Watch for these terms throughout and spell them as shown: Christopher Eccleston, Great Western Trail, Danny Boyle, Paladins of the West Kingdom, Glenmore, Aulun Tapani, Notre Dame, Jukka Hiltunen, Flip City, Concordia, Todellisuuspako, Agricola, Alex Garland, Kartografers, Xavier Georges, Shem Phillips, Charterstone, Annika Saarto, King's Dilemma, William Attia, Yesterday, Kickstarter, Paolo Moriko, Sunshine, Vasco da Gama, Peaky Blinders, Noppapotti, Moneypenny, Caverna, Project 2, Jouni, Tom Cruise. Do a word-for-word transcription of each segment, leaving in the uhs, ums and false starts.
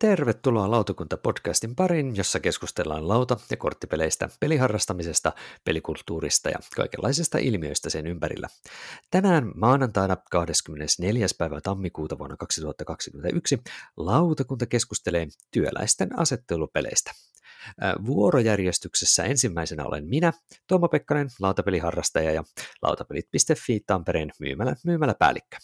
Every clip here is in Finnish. Tervetuloa Lautakunta-podcastin pariin, jossa keskustellaan lauta- ja korttipeleistä, peliharrastamisesta, pelikulttuurista ja kaikenlaisista ilmiöistä sen ympärillä. Tänään maanantaina kahdeskymmenesneljäs päivä tammikuuta vuonna kaksituhattakaksikymmentäyksi lautakunta keskustelee työläisten asettelupeleistä. Vuorojärjestyksessä ensimmäisenä olen minä, Tuomo Pekkanen, lautapeliharrastaja ja lautapelit piste fi Tampereen myymälä, myymäläpäällikkö.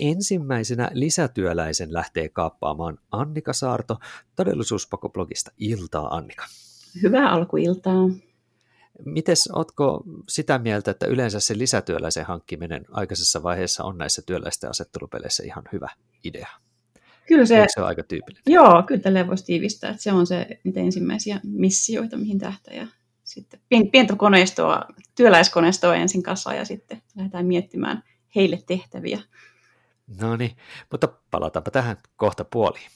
Ensimmäisenä lisätyöläisen lähtee kaappaamaan Annika Saarto Todellisuuspako-blogista. Iltaa, Annika. Hyvää alkuiltaa. Mites, ootko sitä mieltä, että yleensä se lisätyöläisen hankkiminen aikaisessa vaiheessa on näissä työläisten asettelupeleissä ihan hyvä idea? Kyllä se, Eikö se on aika tyypillinen? Joo, kyllä tälleen voisi tiivistää, että se on se niitä ensimmäisiä missioita, mihin tähtää. Ja sitten pientä koneistoa, työläiskoneistoa ensin kasaan ja sitten lähdetään miettimään heille tehtäviä. No niin, mutta palataanpa tähän kohta puoliin.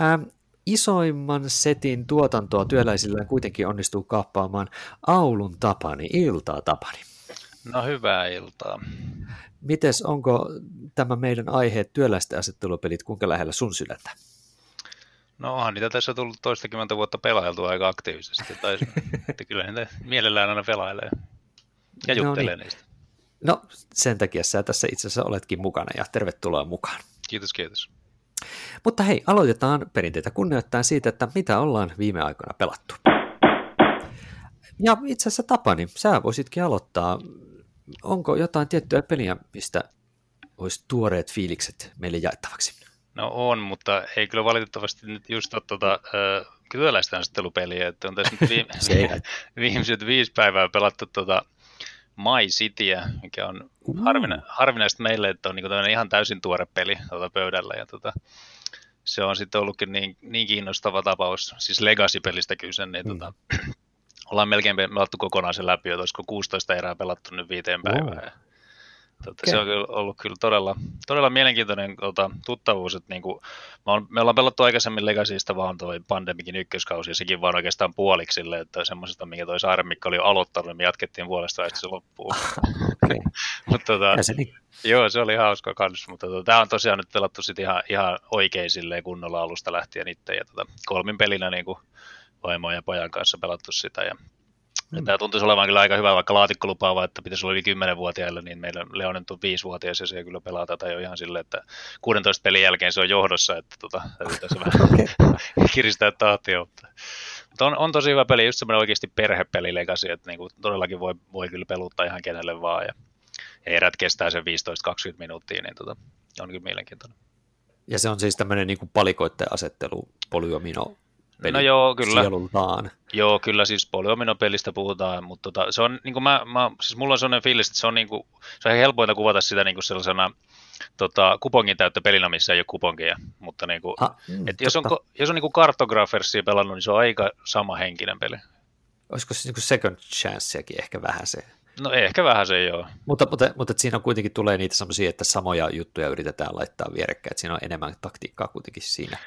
Ähm, isoimman setin tuotantoa työläisillä kuitenkin onnistuu kaappaamaan Aulun Tapani. Iltaa, Tapani. No, hyvää iltaa. Mites, onko tämä meidän aihe työläisten asettelupelit kuinka lähellä sun sydäntä? No, onhan niitä tässä on tullut toistakymmentä vuotta pelailtua aika aktiivisesti. Tai, että kyllä niitä mielellään aina pelailee ja juttelee no niin. niistä. No, sen takia sä tässä itse asiassa oletkin mukana ja tervetuloa mukaan. Kiitos, kiitos. Mutta hei, aloitetaan perinteitä kunnioittain siitä, että mitä ollaan viime aikoina pelattu. Ja itse asiassa Tapani, sä voisitkin aloittaa. Onko jotain tiettyä peliä, mistä olisi tuoreet fiilikset meille jaettavaksi? No on, mutta ei kyllä valitettavasti nyt just ole tuota äh, työläisten asettelupeliä, että on tässä nyt viime, viimeiset viisi päivää pelattu tuota My Cityä, mikä on harvina, harvinaista meille, että on niinku ihan täysin tuore peli tuota pöydällä. Ja tuota, se on sitten ollutkin niin, niin kiinnostava tapaus, siis Legacy-pelistä kyse, niin mm. tuota, ollaan melkein pelattu kokonaan sen läpi, että olisiko kuusitoista erää pelattu nyt viiteen päivään. Wow. Tuota, okay. Se on kyllä ollut kyllä todella, todella mielenkiintoinen tuota, tuttavuus. Että niinku, me ollaan pelattu aikaisemmin Legacyista vaan tuo Pandemicin ykköskausi ja sekin vaan oikeastaan puoliksi sille, että semmoisesta, mikä toi Saaremikko oli jo aloittanut, me jatkettiin puolesta ja se loppuun. Okay. Mut, tuota, joo, se oli hauskaa kans, mutta tuota, tämä on tosiaan nyt pelattu sit ihan, ihan oikein silleen kunnolla alusta lähtien itse ja tuota, kolmin pelinä niinku vaimon ja pojan kanssa pelattu sitä ja ja tämä tuntuisi olevan kyllä aika hyvä, vaikka laatikko lupaava, että pitäisi olla yli kymmenvuotiaille, niin meillä Leonen on viisivuotias ja se kyllä pelaa tätä jo ihan silleen, että kuudentoista pelin jälkeen se on johdossa, että tota, täytyy tässä vähän kiristää tahtia. Mutta on, on tosi hyvä peli, just semmoinen oikeasti perhepeli Legacy, että niinku todellakin voi, voi kyllä peluttaa ihan kenelle vaan ja, ja erät kestää sen viisitoista kaksikymmentä minuuttia, niin tota, on kyllä mielenkiintoinen. Ja se on siis tämmöinen niinku palikoitteen asettelu, polyomino. Peli no joo, kyllä. Sielultaan. Joo, kyllä siis polyominopelistä puhutaan, mutta tota, se on, niin kuin mä, mä, siis mulla on sellainen fiilis, että se on, niin kuin, se on helpointa kuvata sitä niin kuin sellaisena tota, kupongin täyttöpelinä, missä ei ole kuponkia, mutta niin kuin, ah, mm, et jos on, jos on niin kuin kartografersia pelannut, niin se on aika sama henkinen peli. Olisiko se niin kuin second chanceäkin ehkä vähän se? No ehkä vähän se joo. Mutta, mutta, mutta siinä kuitenkin tulee niitä semmoisia, että samoja juttuja yritetään laittaa vierekkäin, että siinä on enemmän taktiikkaa kuitenkin siinä.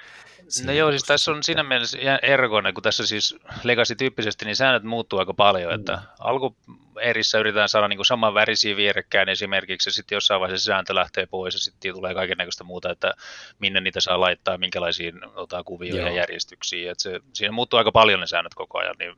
Siinä no joo, siis tässä on siinä mielessä ergoinen, kun tässä siis Legacy-tyyppisesti, niin säännöt muuttuu aika paljon, mm. että alkuerissä yritetään saada niin kuin saman värisiä vierekkäin esimerkiksi, ja sitten jossain vaiheessa sääntö lähtee pois, ja sitten tulee kaikennäköistä muuta, että minne niitä saa laittaa, minkälaisiin otaa kuvioihin ja järjestyksiin, että se, siinä muuttuu aika paljon ne säännöt koko ajan, niin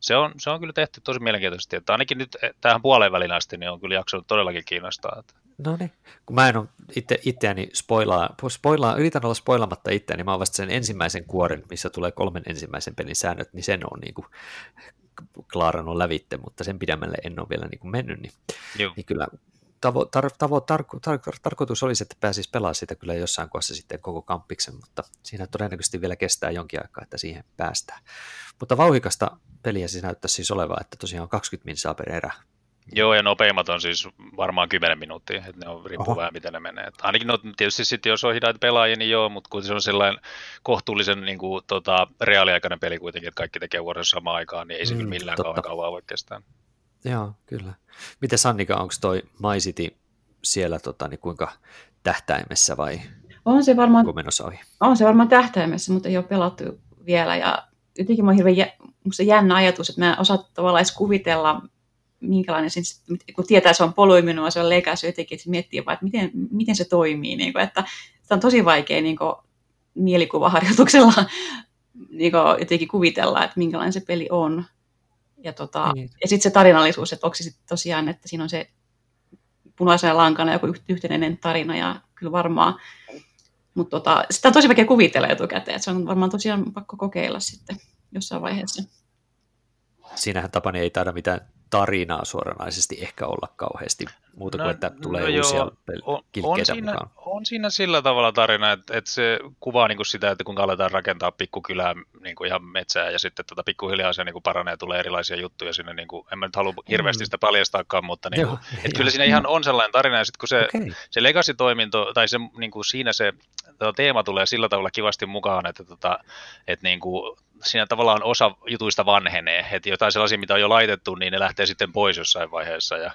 se on, se on kyllä tehty tosi mielenkiintoisesti, että ainakin nyt tähän puoleen välin asti niin on kyllä jaksanut todellakin kiinnostaa. No niin, kun mä en ole itte, itseäni spoilaa, spoilaa, yritän olla spoilaamatta itseäni, mä oon vasta sen ensimmäisen kuoren, missä tulee kolmen ensimmäisen pelin säännöt, niin sen on niin kuin klaarannut lävitte, mutta sen pidemmälle en ole vielä niin kuin mennyt, niin, niin kyllä tavo, tar, tavo, tarko, tar, tar, tarkoitus olisi, että pääsisi pelaamaan sitä kyllä jossain kohdassa sitten koko kampiksen, mutta siinä todennäköisesti vielä kestää jonkin aikaa, että siihen päästään. Mutta vauhikasta peliä siis näyttää siis olevaa, että tosiaan kaksikymmentä minsaa per erä. Joo, ja nopeimmat on siis varmaan kymmenen minuuttia, että ne on riippuu vähän, miten ne menee. Et ainakin no, tietysti sitten, jos on hidaita pelaajia, niin joo, mutta kun se on sellainen kohtuullisen niin kuin, tota, reaaliaikainen peli kuitenkin, että kaikki tekee vuorossa samaan aikaan, niin ei se mm, kyllä millään totta. kauan kauan voi kestää. Joo, kyllä. Miten Sannika, onko toi My City siellä tota, niin kuinka tähtäimessä vai on se varmaan, on se varmaan tähtäimessä, mutta ei ole pelattu vielä. Ja jotenkin mä oon hirveän musta jännä ajatus, että mä en osaa tavallaan edes kuvitella, minkälainen, kun tietää, se on polyminoa, se on legacy, jotenkin, että miettii vaan, että miten, miten se toimii. Niin kuin, että, että on tosi vaikea niin kuin, mielikuvaharjoituksella niin kuin jotenkin kuvitella, että minkälainen se peli on. Ja, tota, niin. ja sitten se tarinallisuus, että onko se sitten tosiaan, että siinä on se punaisena lankana joku yhtenäinen tarina ja kyllä varmaan. Mutta tota, sitä on tosi vaikea kuvitella etukäteen, että se on varmaan tosiaan pakko kokeilla sitten jossain vaiheessa. Siinähän Tapani ei taida mitään tarinaa suoranaisesti ehkä olla kauheasti, muuta kuin no, että tulee no uusia joo, on, kilkkeitä on siinä, mukaan. On siinä sillä tavalla tarina, että, että se kuvaa niin kuin sitä, että kun aletaan rakentaa pikkukylää niin kuin ihan metsää ja sitten tätä pikkuhiljaa se niin kuin paranee ja tulee erilaisia juttuja sinne. Niin kuin, en mä nyt halua hirveästi sitä paljastaakaan, mutta niin kuin, joo, että kyllä siinä ihan on sellainen tarina. Ja sitten kun se, okay. se legacy-toiminto, tai se, niin kuin siinä se tota, teema tulee sillä tavalla kivasti mukaan, että, tota, että niin kuin, siinä tavallaan osa jutuista vanhenee, että jotain sellaisia, mitä on jo laitettu, niin ne lähtee sitten pois jossain vaiheessa. Ja,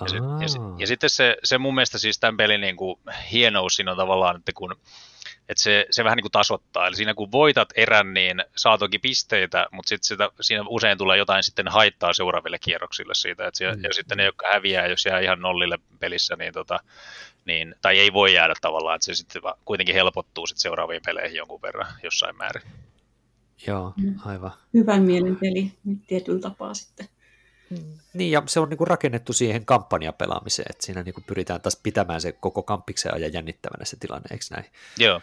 ja, sit, ja, sit, ja sitten se, se mun mielestä siis tämän pelin niin kuin hienous siinä on tavallaan, että, kun, että se, se vähän niin kuin tasoittaa. Eli siinä kun voitat erän, niin saa toki pisteitä, mutta sitten siinä usein tulee jotain sitten haittaa seuraaville kierroksille siitä. Että siellä, mm. Ja sitten ne, jotka häviää, jos jää ihan nollille pelissä, niin, tota, niin tai ei voi jäädä tavallaan, että se sitten kuitenkin helpottuu sitten seuraaviin peleihin jonkun verran jossain määrin. Joo, aivan. Hyvän mielen peli tietyllä tapaa sitten. Niin, ja se on niinku rakennettu siihen kampanjapelaamiseen, että siinä niinku pyritään taas pitämään se koko kampiksen ajan jännittävänä se tilanne, eikö näin? Joo.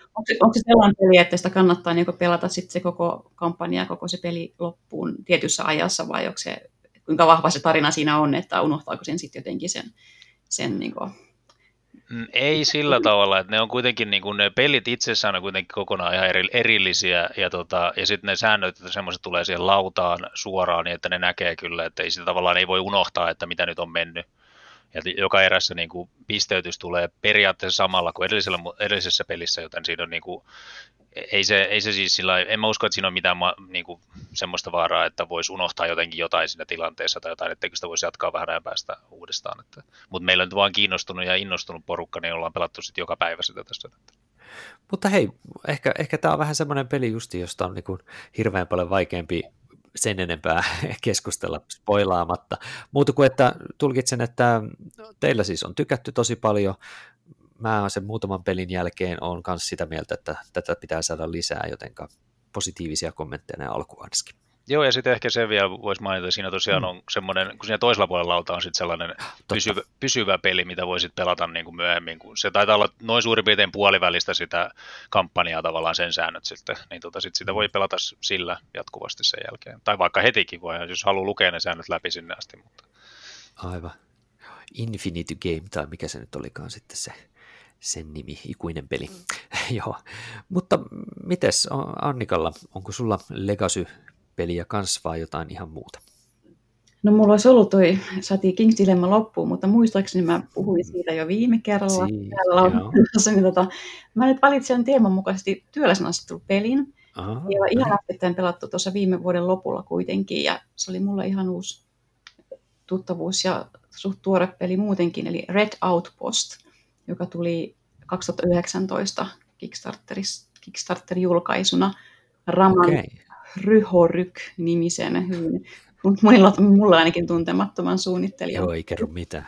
Onko, onko se sellainen peli, että sitä kannattaa niinku pelata sitten se koko kampanja, koko se peli loppuun tietyssä ajassa, vai onko se, kuinka vahva se tarina siinä on, että unohtaako sen sitten jotenkin sen... sen niinku... Ei sillä tavalla, että ne on kuitenkin, niin kuin ne pelit itsessään on kuitenkin kokonaan ihan eri, erillisiä, ja, tota, ja sitten ne säännöt, että semmoiset tulee siihen lautaan suoraan, niin että ne näkee kyllä, että ei sitä tavallaan ei voi unohtaa, että mitä nyt on mennyt. Ja joka erässä niin kuin pisteytys tulee periaatteessa samalla kuin edellisellä, edellisessä pelissä, joten siinä on niin kuin, ei se, ei se siis sillä, en mä usko, että siinä on mitään niin kuin semmoista vaaraa, että voisi unohtaa jotenkin jotain siinä tilanteessa tai jotain, etteikö sitä voisi jatkaa vähän ajan päästä uudestaan. Mutta meillä on nyt vaan kiinnostunut ja innostunut porukka, niin ollaan pelattu sitten joka päivä sitä tässä. Mutta hei, ehkä, ehkä tämä on vähän semmoinen peli justi, josta on niin kuin hirveän paljon vaikeampi sen enempää keskustella spoilaamatta. Muuta kuin, että tulkitsen, että teillä siis on tykätty tosi paljon. Mä sen muutaman pelin jälkeen olen myös sitä mieltä, että tätä pitää saada lisää, jotenka positiivisia kommentteja alkuun ainakin. Joo, ja sitten ehkä se vielä voisi mainita, siinä tosiaan on semmoinen, kun siinä toisella puolella lauta on sitten sellainen pysyvä, pysyvä peli, mitä voisit pelata niin kuin myöhemmin, kun se taitaa olla noin suurin piirtein puolivälistä sitä kampanjaa tavallaan sen säännöt sitten, niin tota sit sitä voi pelata sillä jatkuvasti sen jälkeen. Tai vaikka hetikin voi, jos haluaa lukea ne säännöt läpi sinne asti. Mutta. Aivan. Infinity Game, tai mikä se nyt olikaan sitten se. Sen nimi, ikuinen peli. Mm. Joo. Mutta mites Annikalla, onko sulla Legacy-peliä kanssa vai jotain ihan muuta? No mulla olisi ollut toi, saatiin King's Dilemma loppuun, mutta muistaakseni mä puhuin siitä jo viime kerralla. Siin, niin tota, mä nyt valitsen teeman mukaisesti työläisen asettelun pelin. Aha. Ja ihan äskettäin pelattu tuossa viime vuoden lopulla kuitenkin, ja se oli mulle ihan uusi tuttavuus ja suht tuore peli muutenkin, eli Red Outpost, joka tuli kaksituhattayhdeksäntoista Kickstarter-julkaisuna Raman okay. Ryhoryk-nimisen, hyvin, monilla, mulla ainakin tuntemattoman suunnittelijan. Joo, ei kerro mitään.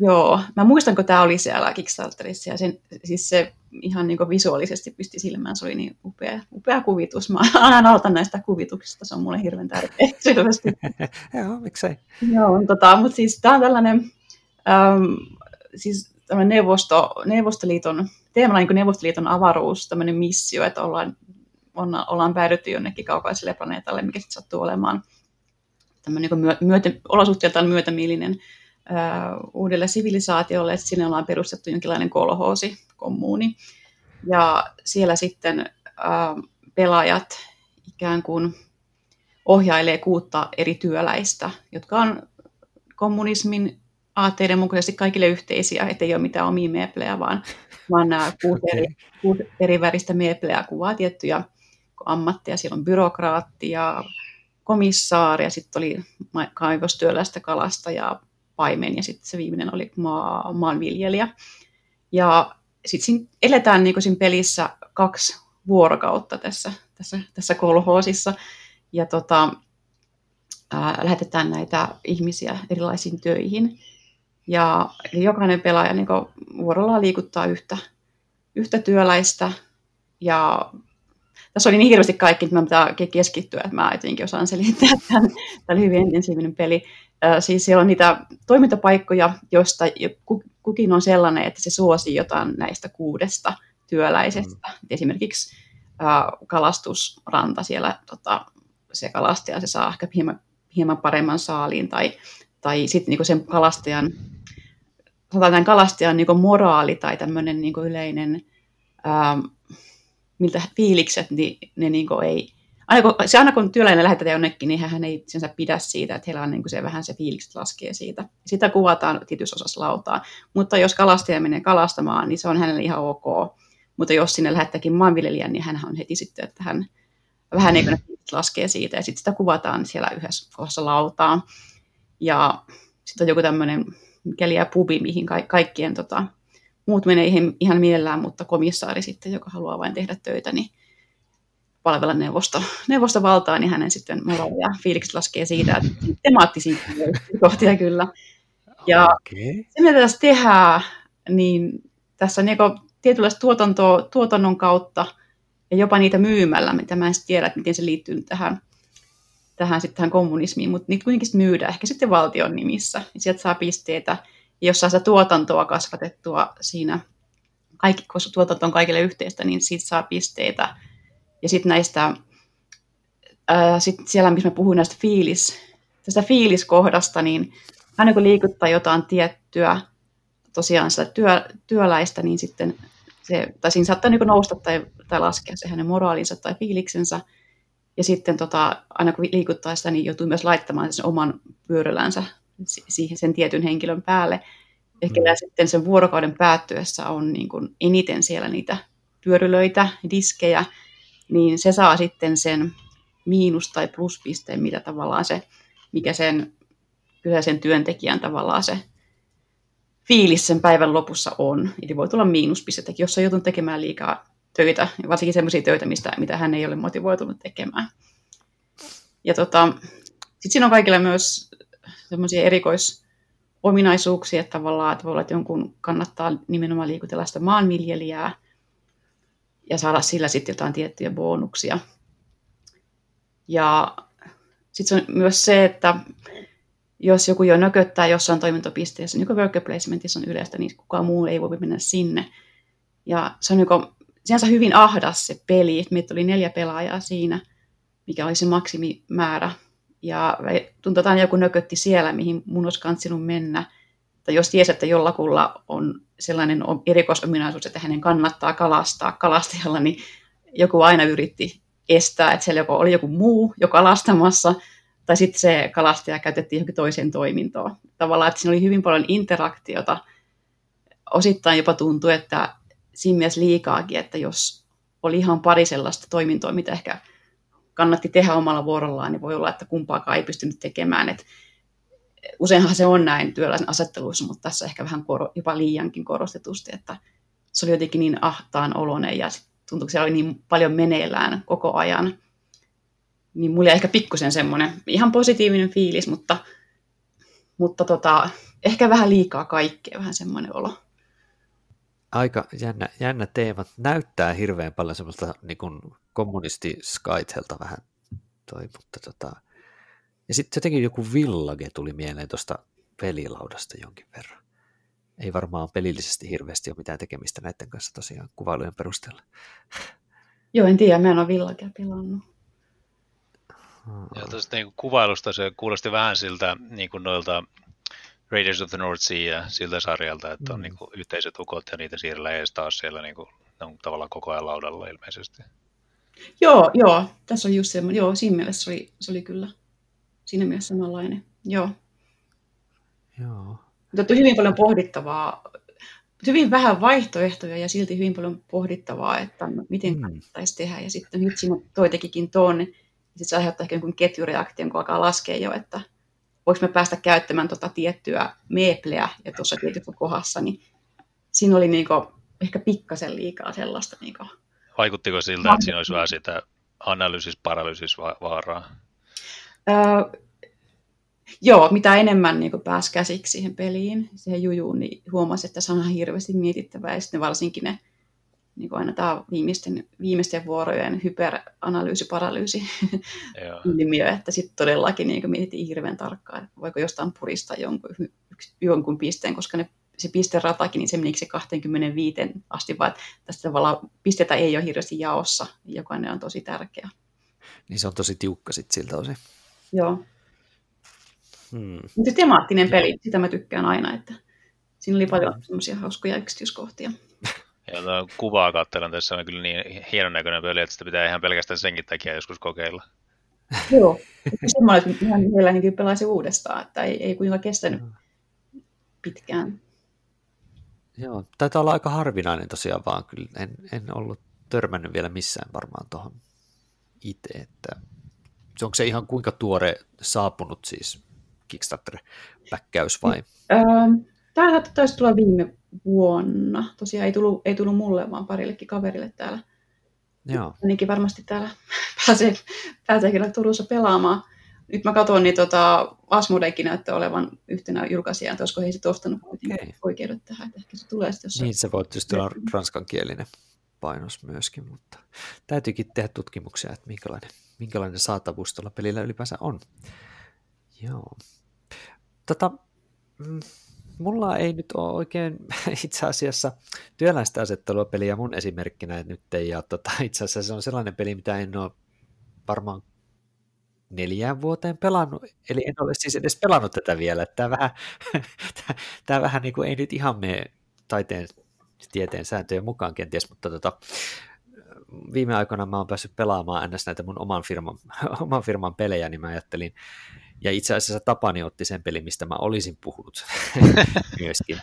Joo, mä muistan, kun tämä oli siellä Kickstarterissa, ja sen, siis se ihan niin kuin visuaalisesti pisti silmään, se oli niin upea, upea kuvitus. Mä aina aloitan näistä kuvituksista, se on mulle hirveän tärkeä selvästi. Joo, miksei. Joo, tota, mutta siis tämä on tällainen... Äm, siis, Neuvosto, Neuvostoliiton, teemalla niin kuin Neuvostoliiton avaruus, tämmöinen missio, että ollaan, on, ollaan päädytty jonnekin kaukaiselle planeetalle, mikä sitten sattuu olemaan tämmöinen niin myötä, olosuhteeltaan myötämielinen uudelle sivilisaatiolle, että sinne ollaan perustettu jonkinlainen kolhoosi, kommuuni, ja siellä sitten ää, pelaajat ikään kuin ohjailee kuutta eri työläistä, jotka on kommunismin aatteiden mukaisesti kaikille yhteisiä, ettei ole mitään omia meeplejä, vaan, vaan nämä kuusi eri, kuusi eri väristä meeplejä kuvaa tiettyjä ammatteja. Siellä on byrokraatti ja komissaari, ja sitten oli kaivostyöläistä, kalasta ja paimen, ja sitten se viimeinen oli maa, maanviljelijä. Ja sitten eletään niin kuin siinä pelissä kaksi vuorokautta tässä, tässä, tässä kolhoosissa, ja tota, äh, lähetetään näitä ihmisiä erilaisiin töihin. Ja jokainen pelaaja niin vuorollaan liikuttaa yhtä, yhtä työläistä ja tässä oli niin hirveästi kaikki, että minun pitää keskittyä, että minä jotenkin osaan selittää tämän. Tämä oli hyvin intensiivinen peli. Siis siellä on niitä toimintapaikkoja, joista kukin on sellainen, että se suosii jotain näistä kuudesta työläisestä. Mm. Esimerkiksi kalastusranta siellä, tota, se kalastaja se saa ehkä hieman, hieman paremman saaliin, tai, tai sitten niinku sen kalastajan, tämän kalastajan niinku moraali tai tämmöinen niinku yleinen... Ää, miltä fiilikset, niin ne niinku ei... Aina kun, se aina kun työläinen lähetetään jonnekin, niin hän ei pidä siitä, että heillä on niinku se, vähän se fiilikset laskee siitä. Sitä kuvataan tietyssä osassa lautaa. Mutta jos kalastaja menee kalastamaan, niin se on hänelle ihan ok. Mutta jos sinne lähettääkin maanviljelijän, niin hän on heti sitten, että hän vähän niin kuin laskee siitä. Ja sitten sitä kuvataan siellä yhdessä kohdassa lautaa. Ja sitten on joku tämmöinen mikäliä pubi, mihin ka- kaikkien... Tota, muut menee ihan mielellään, mutta komissaari sitten, joka haluaa vain tehdä töitä, niin palvella neuvosto, neuvostovaltaa, niin hänen sitten moraalia fiilikset laskee siitä, että temaattisia kohtia kyllä. Ja okay. Se, mitä tässä tehdään, niin tässä on tietynlaista tuotantoa tuotannon kautta ja jopa niitä myymällä, mitä mä en tiedä, että miten se liittyy tähän, tähän, sitten tähän kommunismiin, mutta niitä kuitenkin myydään ehkä sitten valtion nimissä, ja sieltä saa pisteitä. Jos saa sitä tuotantoa kasvatettua siinä, kaikki, kun tuotanto on kaikille yhteistä, niin siitä saa pisteitä. Ja sitten näistä, ää, sit siellä missä mä puhuin näistä fiilis, tästä fiiliskohdasta, niin aina kun liikuttaa jotain tiettyä, tosiaan sitä työ, työläistä, niin sitten se, tai siinä saattaa niin nousta tai, tai laskea se hänen moraalinsa tai fiiliksensä. Ja sitten tota, aina kun liikuttaa sitä, niin joutuu myös laittamaan sen oman pyörälänsä siihen sen tietyn henkilön päälle. Ehkä mm. sitten sen vuorokauden päättyessä on niin kuin eniten siellä niitä pyörylöitä, diskejä, niin se saa sitten sen miinus- tai pluspisteen, mitä tavallaan se, mikä sen kyseisen työntekijän tavallaan se fiilis sen päivän lopussa on. Eli voi tulla miinuspistetäkin, jos on joutunut tekemään liikaa töitä, varsinkin sellaisia töitä, mistä, mitä hän ei ole motivoitunut tekemään. Ja tota, sitten siinä on kaikilla myös sellaisia erikoisominaisuuksia, että tavallaan, että voi olla, että jonkun kannattaa nimenomaan liikutella sitä maanviljelijää ja saada sillä sitten jotain tiettyjä bonuksia. Ja sitten on myös se, että jos joku jo nököttää jossain toimintopisteessä, niin kuin worker placementissa on yleistä, niin kukaan muu ei voi mennä sinne. Ja se on niin sinänsä hyvin ahdas se peli. Meitä oli neljä pelaajaa siinä, mikä oli se maksimimäärä. Ja tuntutaan joku nökötti siellä, mihin mun olisi kantsinut mennä. Tai jos ties, että jollakulla on sellainen erikoisominaisuus, että hänen kannattaa kalastaa kalastajalla, niin joku aina yritti estää, että siellä joko oli joku muu jo kalastamassa, tai sitten se kalastaja käytettiin johonkin toiseen toimintoon. Tavallaan, että siinä oli hyvin paljon interaktiota. Osittain jopa tuntui, että siinä mielessä liikaakin, että jos oli ihan pari sellaista toimintoa, mitä ehkä... kannatti tehdä omalla vuorollaan, niin voi olla, että kumpaakaan ei pystynyt tekemään. Et useinhan se on näin työläisen asetteluissa, mutta tässä ehkä vähän koro, jopa liiankin korostetusti, että se oli jotenkin niin ahtaan oloinen ja tuntuu, että siellä oli niin paljon meneillään koko ajan. Niin mulla oli ehkä pikkusen semmoinen ihan positiivinen fiilis, mutta, mutta tota, ehkä vähän liikaa kaikkea, vähän semmoinen olo. Aika jännä, jännä teema. Näyttää hirveän paljon semmoista niin kuin kommunistiskaitselta vähän toi, mutta tota... Ja sitten jotenkin joku village tuli mieleen tuosta pelilaudasta jonkin verran. Ei varmaan pelillisesti hirveästi ole mitään tekemistä näiden kanssa tosiaan kuvailujen perusteella. Joo, en tiedä, mä en ole villagea pelannut. Hmm. Ja tuosta niin kuvailusta se kuulosti vähän siltä niin kuin noilta Raiders of the North Sea ja siltä sarjalta, että on mm. niin kuin yhteiset ukot ja niitä siirrellään edes taas siellä niin kuin, on tavallaan koko ajan laudalla ilmeisesti. Joo, joo, tässä on just semmoinen, joo, siinä mielessä se oli, se oli kyllä siinä mielessä samanlainen, joo. Joo. Mutta hyvin paljon pohdittavaa, hyvin vähän vaihtoehtoja ja silti hyvin paljon pohdittavaa, että miten kannattaisi tehdä. Ja sitten nyt siinä toi tekikin ton, ja sitten se aiheuttaa ehkä jonkun ketjureaktion, kun alkaa laskea jo, että voiko me päästä käyttämään tuota tiettyä meepleä ja tuossa tietyssä kohdassa, niin siinä oli niinku ehkä pikkasen liikaa sellaista. Niinku. Vaikuttiko siltä, että siinä olisi vähän sitä analyysis-paralyysis-vaaraa? Öö, joo, mitä enemmän niin pääsi käsiksi siihen peliin, siihen jujuun, niin huomasi, että se on ihan hirveästi mietittävää. Ja sitten varsinkin ne niin kuin aina tämä viimeisten, viimeisten vuorojen hyperanalyysi-paralyysi-ilmiö, että sitten todellakin niin mietittiin hirveän tarkkaan, että voiko jostain puristaa jonkun, jonkun pisteen, koska ne, se pisteratakin, niin se menikö se kaksikymmentäviisi asti, vaan tästä tavallaan pisteitä ei ole hirveästi jaossa, jokainen on tosi tärkeä. Niin se on tosi tiukka sitten siltä osin. Joo. Hmm. Mutta se temaattinen peli, sitä mä tykkään aina, että siinä oli paljon hmm. semmoisia hauskoja yksityiskohtia. Ja tuo kuvaa katselen tässä on kyllä niin hienon näköinen peli, että sitä pitää ihan pelkästään senkin takia joskus kokeilla. Joo, semmoinen, että ihan mielelläni pelaisin uudestaan, että ei, ei kuinka kestänyt pitkään. Joo, taitaa olla aika harvinainen tosiaan, vaan kyllä en, en ollut törmännyt vielä missään varmaan tuohon itse, että onko se ihan kuinka tuore saapunut siis Kickstarter-päkkäys vai? Täällä taisi tulla viime vuonna. Tosiaan ei tullut, ei tullut mulle, vaan parillekin kaverille täällä. Joo. Ainakin varmasti täällä pääsee, pääsee kyllä Turussa pelaamaan. Nyt mä katson, niin tota, Asmodeekin näyttää olevan yhtenä julkaisijana, että olisiko he sitten ostanut okay. oikeudet tähän, että ehkä se tulee sitten jossain. Niin, se voi tietysti olla ranskankielinen painos myöskin, mutta täytyykin tehdä tutkimuksia, että minkälainen, minkälainen saatavuus tuolla pelillä ylipäänsä on. Joo. Tota, mm, mulla ei nyt ole oikein itse asiassa työläistä asettelua peliä mun esimerkkinä nyt ei ole. Tota, itse asiassa se on sellainen peli, mitä en ole varmaan neljään vuoteen pelannut, eli en ole siis edes pelannut tätä vielä. Tämä vähän, tämä vähän niin kuin ei nyt ihan mene taiteen tieteen sääntöjen mukaan kenties, mutta tota, viime aikoina mä oon päässyt pelaamaan ennäs näitä mun oman firman, oman firman pelejä, niin mä ajattelin, ja itse asiassa Tapani otti sen pelin, mistä mä olisin puhunut myöskin,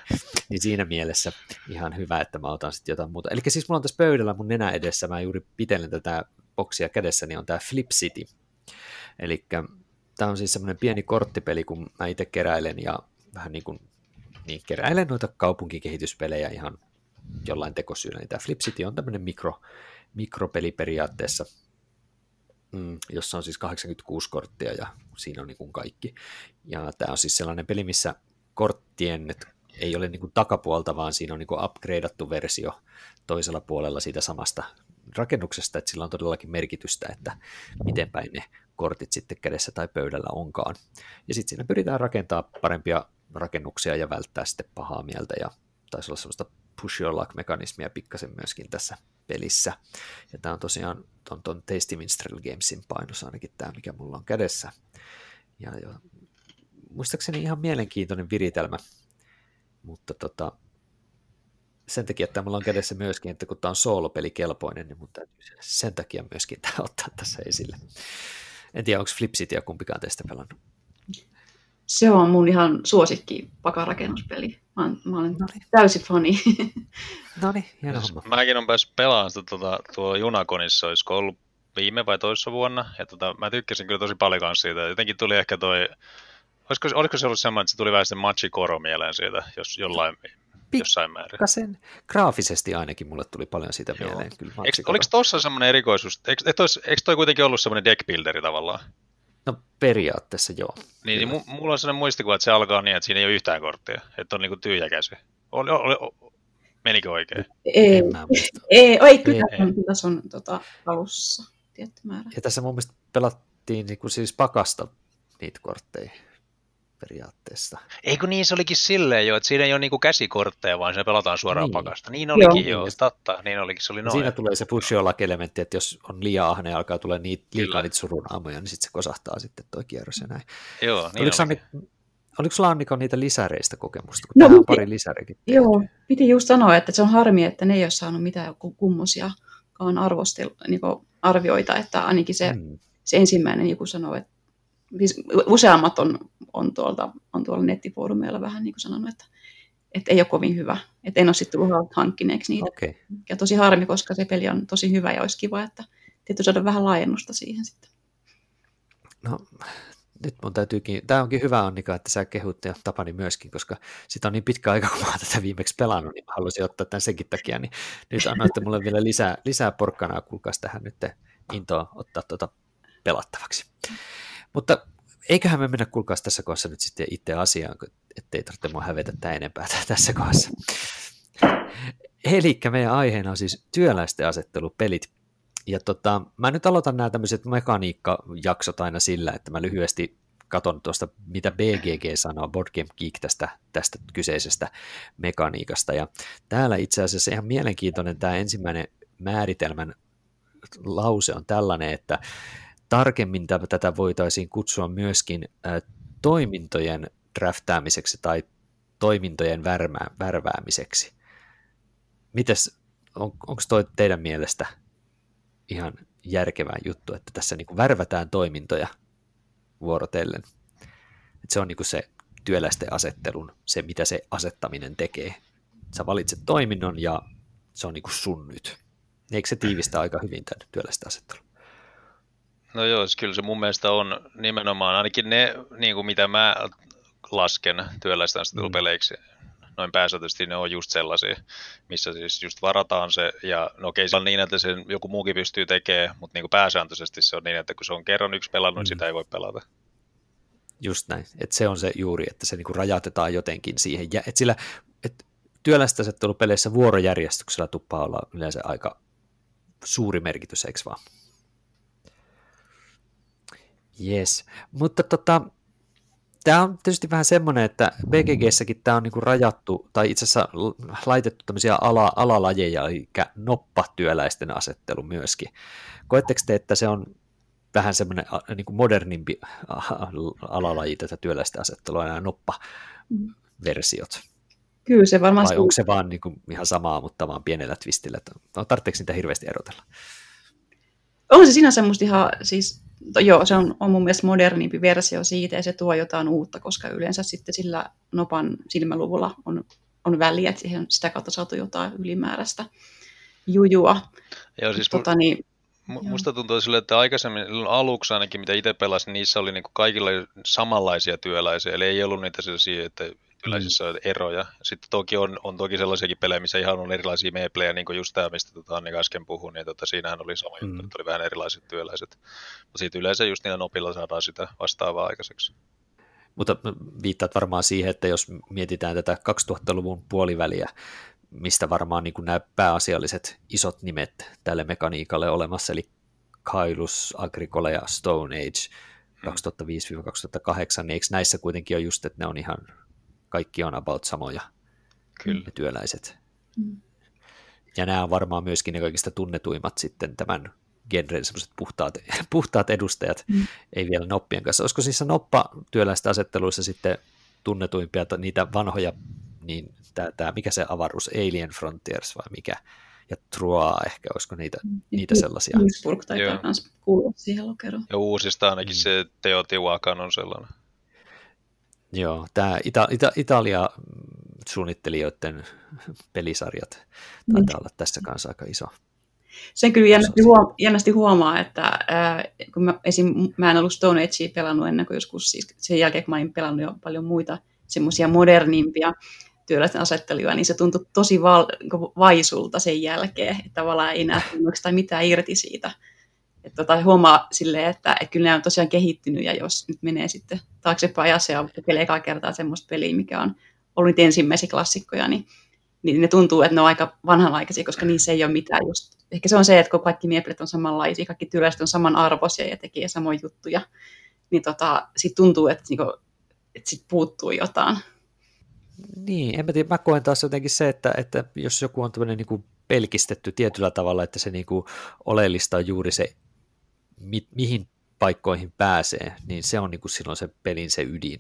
niin siinä mielessä ihan hyvä, että mä otan sitten jotain muuta. Eli siis mulla on tässä pöydällä mun nenä edessä, mä juuri pitelen tätä boksia kädessä, niin on tää Flip City. Eli tämä on siis semmoinen pieni korttipeli, kun mä itse keräilen ja vähän niin kuin niin keräilen noita kaupunkikehityspelejä ihan jollain tekosyynä. Tämä Flip City on tämmöinen mikro, mikropeli periaatteessa, jossa on siis kahdeksankymmentäkuusi korttia ja siinä on niin kuin kaikki. Ja tämä on siis sellainen peli, missä korttien ei ole niin kuin takapuolta, vaan siinä on niin kuin upgradeattu versio toisella puolella siitä samasta rakennuksesta, että sillä on todellakin merkitystä, että miten päin ne kortit sitten kädessä tai pöydällä onkaan. Ja sitten siinä pyritään rakentamaan parempia rakennuksia ja välttää sitten pahaa mieltä, ja taisi olla semmoista push your luck-mekanismia pikkasen myöskin tässä pelissä. Ja tämä on tosiaan ton, ton Tasty Minstrel Gamesin painossa ainakin tämä, mikä mulla on kädessä. Ja jo, muistaakseni ihan mielenkiintoinen viritelmä, mutta tota, sen takia, että mulla on kädessä myöskin, että kun tämä on soolopelikelpoinen, niin mun täytyy sen takia myöskin tämä ottaa tässä esille. En tiedä, onko Flip Cityä kumpikaan teistä pelannut? Se on mun ihan suosikki pakarakennuspeli. Mä, mä olen Noniin. täysin fani. No niin, hieno homma. Mäkin olen päässyt pelaamaan sitä tuota, tuo Junakonissa, olisiko ollut viime vai toissa vuonna. Ja tuota, mä tykkäsin kyllä tosi paljon siitä. Jotenkin tuli ehkä toi, olisiko, olisiko se ollut semmoinen, että se tuli vähän sen Machikoro mieleen siitä, jos jollain... Jossain määrin. Pikkasen graafisesti ainakin mulle tuli paljon siitä mieleen. Kyllä, eikö, oliko tuossa semmoinen erikoisuus? Eikö, eikö toi kuitenkin ollut semmoinen deckbuilderi tavallaan? No periaatteessa joo. Niin, niin mulla on sellainen muistikuva, että se alkaa niin, että siinä ei ole yhtään korttia. Että on niinku tyhjä käsi. Oli, oli, oli, menikö oikein? Ei, ei, ei kyllä tässä on tota, alussa tietty määrä. Ja tässä mun mielestä pelattiin niinku siis pakasta niitä kortteja. Periaatteessa. Eikö niin, se olikin silleen jo, että siinä ei ole niinku käsikortteja, vaan siinä pelataan suoraan niin. pakasta. Niin olikin joo, totta, niin olikin, se oli noin. Siinä tulee se push your luck-elementti, että jos on liian ahne ja alkaa tulla niitä, liikaa niitä surun aamuja, niin sitten se kosahtaa sitten tuo kierros ja näin. Joo, niin oliko, Annik, oliko sulla Annika niitä lisäreistä kokemusta, kun no, tähän on pari lisäreikin tehty? Joo, piti just sanoa, että se on harmi, että ne ei ole saanut mitään kummosiakaan arvostel, niin arvioita, että ainakin se, hmm. se ensimmäinen joku sanoo, että siis useammat on, on, tuolta, on tuolla nettifoorumeilla vähän niin kuin sanonut, että, että ei ole kovin hyvä. Että en ole sitten tullut hankkineeksi niitä. Okay. Ja tosi harmi, koska se peli on tosi hyvä ja olisi kiva, että tietysti saada vähän laajennusta siihen sitten. No nyt mun täytyykin, tämä onkin hyvä Annika, että sä kehut ja Tapani myöskin, koska sitä on niin pitkä aika, kun mä oon tätä viimeksi pelannut, niin mä haluaisin ottaa tämän senkin takia. Niin nyt annoitte mulle vielä lisää, lisää porkkanaa, kuulkaas tähän nyt intoa ottaa tuota pelattavaksi. Mutta eiköhän me mennä kuulkaas tässä kohdassa nyt sitten itse asiaan, ettei tarvitse mua hävetä tämä enempää tässä kohdassa. Elikkä meidän aiheena on siis työläisten asettelupelit. Ja tota, mä nyt aloitan nämä tämmöiset mekaniikkajaksot aina sillä, että mä lyhyesti katon tuosta, mitä B G G sanoo, Board Game Geek, tästä, tästä kyseisestä mekaniikasta. Ja täällä itse asiassa ihan mielenkiintoinen tämä ensimmäinen määritelmän lause on tällainen, että tarkemmin tätä voitaisiin kutsua myöskin toimintojen draftaamiseksi tai toimintojen värmää, värväämiseksi. Mites, on, onko toi teidän mielestä ihan järkevä juttu, että tässä niinku värvätään toimintoja vuorotellen? Et se on niinku se työläisten asettelun, se mitä se asettaminen tekee. Sä valitset toiminnon ja se on niinku sun nyt. Eikö se tiivistä aika hyvin tämän työläisten asettelun? No joo, kyllä se mun mielestä on nimenomaan, ainakin ne, niin kuin mitä mä lasken työläisten asettelupeleiksi, noin pääsääntöisesti ne on just sellaisia, missä siis just varataan se, ja no okei, se on niin, että sen joku muukin pystyy tekemään, mutta niin kuin pääsääntöisesti se on niin, että kun se on kerran yksi pelannut, mm. sitä ei voi pelata. Just näin, että se on se juuri, että se niin kuin rajatetaan jotenkin siihen, ja että sillä et työläisten asettelupeleissä vuorojärjestyksellä tuppaa olla yleensä aika suuri merkitys, eikö vaan? Jes, mutta tota, tämä on tietysti vähän semmoinen, että B G G:ssäkin tämä on niinku rajattu tai itse asiassa laitettu tämmöisiä ala, alalajeja, eli noppatyöläisten asettelu myöskin. Koetteko te, että se on vähän semmoinen niinku modernimpi alalaji tätä työläisten asettelua, nämä noppaversiot? Kyllä se varmaan. Vai onko se vaan niinku ihan samaa, mutta vaan pienellä twistillä? Tarvitseeko niitä hirveästi erotella? On se sinänsä musta ihan siis... Joo, se on, on mun mielestä modernimpi versio siitä, ja se tuo jotain uutta, koska yleensä sitten sillä nopan silmäluvulla on, on väliä, että siihen sitä kautta saatu jotain ylimääräistä jujua. Joo, siis tota, niin, mu- joo. Musta tuntuu sille, että aikaisemmin aluksi ainakin, mitä itse pelasin, niissä oli niinku kaikilla samanlaisia työläisiä, eli ei ollut niitä sellaisia, että työläisissä on eroja. Sitten toki on, on toki sellaisiakin pelejä, missä ihan on erilaisia meeplejä, niin kuin just tämä, mistä tota Annika äsken puhui, niin tota, siinähän oli sama juttu, mm. että oli vähän erilaiset työläiset. Mutta siitä yleensä just niillä nopilla saadaan sitä vastaavaa aikaiseksi. Mutta viittaat varmaan siihen, että jos mietitään tätä kaksituhattaluvun puoliväliä, mistä varmaan niin kuin nämä pääasialliset isot nimet tälle mekaniikalle olemassa, eli Caelus, Agricola ja Stone Age kaksituhattaviisi kaksituhattakahdeksan, niin eikö näissä kuitenkin ole just, että ne on ihan... Kaikki on about samoja. Kyllä. Ne työläiset. Mm. Ja nämä on varmaan myöskin ne kaikista tunnetuimmat sitten tämän genren semmoiset puhtaat, puhtaat edustajat, mm. ei vielä noppien kanssa. Olisiko siis noppatyöläistä asetteluissa sitten tunnetuimpia niitä vanhoja, niin tämä, tämä, mikä se avaruus, Alien Frontiers vai mikä, ja Troyes ehkä, olisiko niitä, mm. niitä sellaisia? Istanbul taitaa myös kuulua siihen lokeroon. Ja uusista ainakin mm. se Teotihuacan on sellainen. Joo, tämä Ita- Ita- Italia-suunnittelijoiden pelisarjat taitaa mm. olla tässä kanssa aika iso. Sen kyllä jännästi, huom- jännästi huomaa, että äh, kun mä, esim, mä en ollut Stone Agea pelannut ennen kuin joskus, siis sen jälkeen kun mä olin pelannut jo paljon muita semmoisia modernimpia työläisten asetteluja, niin se tuntui tosi val- vaisulta sen jälkeen, että tavallaan ei näe oikeastaan mitään irti siitä. Että tota, huomaa silleen, että et kyllä nämä on tosiaan kehittynyt, ja jos nyt menee sitten taaksepäin ajassa ja pelee ekaa kertaa semmoista peliä, mikä on ollut ensimmäisiä klassikkoja, niin, niin ne tuntuu, että ne on aika vanhanaikaisia, koska niissä ei ole mitään just. Ehkä se on se, että kun kaikki mieplet on samanlaisia, kaikki työläiset on samanarvoisia ja tekee samoja juttuja, niin tota, sit tuntuu, että, niinku, että sit puuttuu jotain. Niin, en mä tiedä, mä koen taas jotenkin se, että, että jos joku on tämmöinen niinku pelkistetty tietyllä tavalla, että se niinku oleellista on juuri se, mi- mihin paikkoihin pääsee, niin se on niinku silloin se pelin se ydin.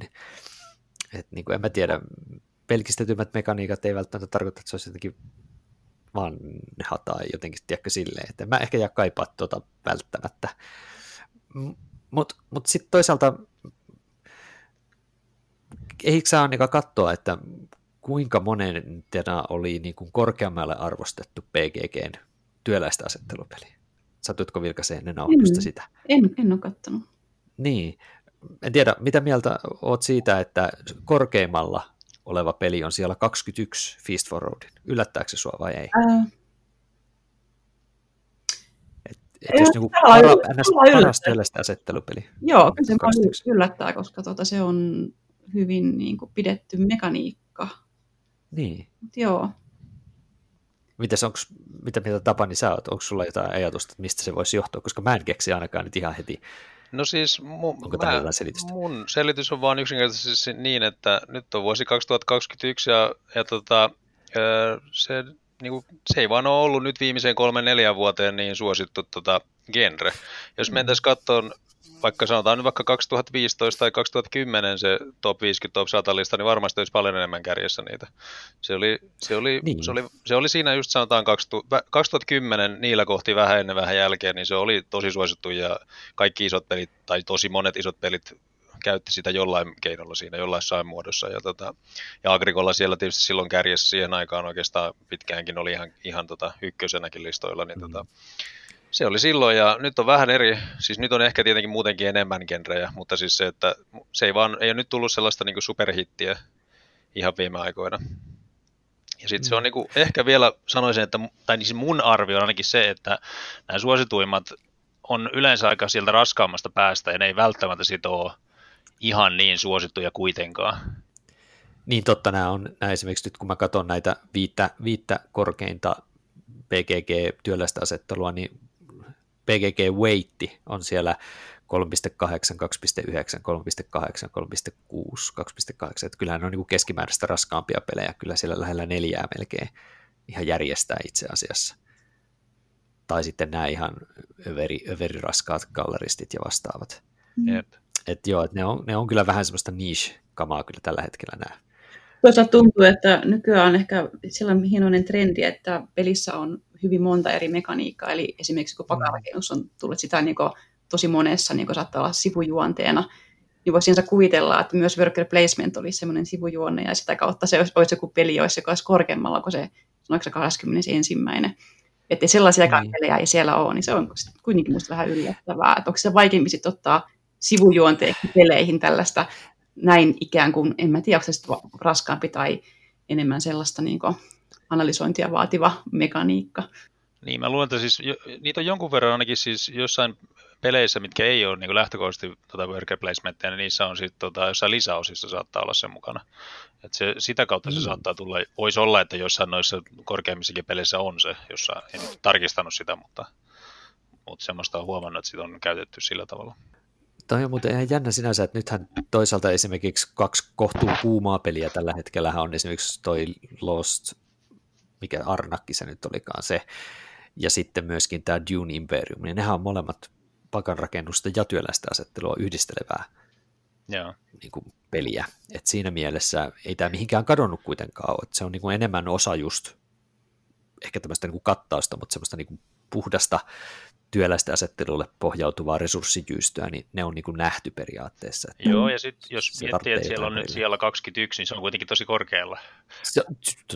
Et niinku, en mä tiedä, pelkistetymmät mekaniikat ei välttämättä tarkoita, että se olisi jotenkin vanha tai jotenkin tiedäkö silleen, että mä ehkä jää kaipaa tuota välttämättä. Mutta mut sitten toisaalta ei saa ainakaan katsoa, että kuinka monen tänä oli niin kuin korkeammalle arvostettu B G G:n työläistä asettelupeli? Satutko vilkaiseen ennen aukosta sitä? En, en ole kattonut. Niin. En tiedä, mitä mieltä oot siitä, että korkeimmalla oleva peli on siellä kaksikymmentäyksi Feast for Odin. Yllättääkö se sua vai ei? Äh. Et, et jos niinku paras työläistä asettelupeli. Joo, kyllä se yllättää, koska tuota, se on hyvin niin kuin pidetty mekaniikka. Niin. Mut joo. Mites onks, mitä mitä Tapani sä oot? Onko sulla jotain ajatusta, että mistä se voisi johtua? Koska mä en keksi ainakaan nyt ihan heti. No siis mun, mä, mun selitys on vaan yksinkertaisesti niin, että nyt on vuosi kaksituhattakaksikymmentäyksi ja, ja tota, se, niin kuin, se ei vaan ole ollut nyt viimeiseen kolmen neljän vuoteen niin suosittu tota, genre. Jos mentäisiin katsomaan, vaikka sanotaan nyt vaikka kaksituhattaviisitoista tai kaksituhattakymmenen se top viisikymmentä, top sata lista, niin varmasti olisi paljon enemmän kärjessä niitä. Se oli, se oli, niin. se oli, se oli siinä just sanotaan kaksituhattakymmenen niillä kohti vähän ennen vähän jälkeen, niin se oli tosi suosittu ja kaikki isot pelit tai tosi monet isot pelit käytti sitä jollain keinolla siinä, jollain muodossa. Ja, tota, ja Agricola siellä tietysti silloin kärjessä siihen aikaan oikeastaan pitkäänkin oli ihan, ihan tota, ykkösenäkin listoilla, niin mm. tota, se oli silloin ja nyt on vähän eri, siis nyt on ehkä tietenkin muutenkin enemmän genrejä, mutta siis se, että se ei vaan, ei ole nyt tullut sellaista niin kuin superhittiä ihan viime aikoina. Ja sitten se on niin kuin, ehkä vielä sanoisin, että, tai niin mun arvio on ainakin se, että nämä suosituimmat on yleensä aika sieltä raskaammasta päästä ja ne ei välttämättä siitä ole ihan niin suosittuja kuitenkaan. Niin totta, nämä on, nämä esimerkiksi nyt kun mä katson näitä viittä, viittä korkeinta P G G-työläistä asettelua, niin P G G weighti on siellä kolme pilkku kahdeksan, kaksi pilkku yhdeksän, kolme pilkku kahdeksan, kolme pilkku kuusi, kaksi pilkku kahdeksan. Että kyllähän ne on niin kuin keskimääräistä raskaampia pelejä, kyllä siellä lähellä neljää melkein ihan järjestää itse asiassa. Tai sitten nämä ihan överi, överi raskaat galleristit ja vastaavat. Mm. Että joo, et ne, on, ne on kyllä vähän semmoista niche-kamaa kyllä tällä hetkellä nämä. Toisaalta tuntuu, että nykyään on ehkä sellainen hienoinen trendi, että pelissä on hyvin monta eri mekaniikkaa, eli esimerkiksi kun pakarakennus on tullut sitä niin kuin, tosi monessa, niin kuin saattaa olla sivujuonteena, niin voisinsa kuvitella, että myös worker placement olisi sellainen sivujuonne, ja sitä kautta se olisi, olisi joku peli, joka olisi korkeammalla kuin se, sanoiko se kaksikymmentäensimmäinen. Että sellaisiakaan mm. pelejä ei siellä ole, niin se on kuitenkin musta vähän yllättävää, että onko se vaikeampi sitten ottaa sivujuonteeksi peleihin tällaista, näin ikään kuin, en mä tiedä, onko se sitten raskaampi tai enemmän sellaista niin kuin analysointia vaativa mekaniikka. Niin, mä luulen, että siis, niitä on jonkun verran ainakin siis jossain peleissä, mitkä ei ole niin lähtökohtaisesti tuota worker placementteja, niin niissä on sitten tuota, jossain lisäosissa saattaa olla sen mukana. Et se, sitä kautta se saattaa tulla, voisi olla, että jossain noissa korkeammissakin peleissä on se, jossa en tarkistanut sitä, mutta, mutta semmoista on huomannut, että sitä on käytetty sillä tavalla. Tämä on muuten ihan jännä sinänsä, että nythän toisaalta esimerkiksi kaksi kohtuu kuumaa peliä tällä hetkellä on esimerkiksi toi Lost, mikä Arnakki se nyt olikaan se, ja sitten myöskin tämä Dune Imperium, niin nehän on molemmat pakanrakennusta ja työläistä asettelua yhdistelevää yeah. niin kuin peliä. Et siinä mielessä ei tämä mihinkään kadonnut kuitenkaan ole, et se on niin kuin enemmän osa just ehkä tämmöistä niin kuin kattausta, mutta semmoista niin kuin puhdasta työläistä asettelulle pohjautuvaa resurssikyystöä, niin ne on niin kuin nähty periaatteessa. Joo, ja sitten jos miettii, että siellä on nyt siellä kaksikymmentäyksi, niin se on kuitenkin tosi korkealla. Se,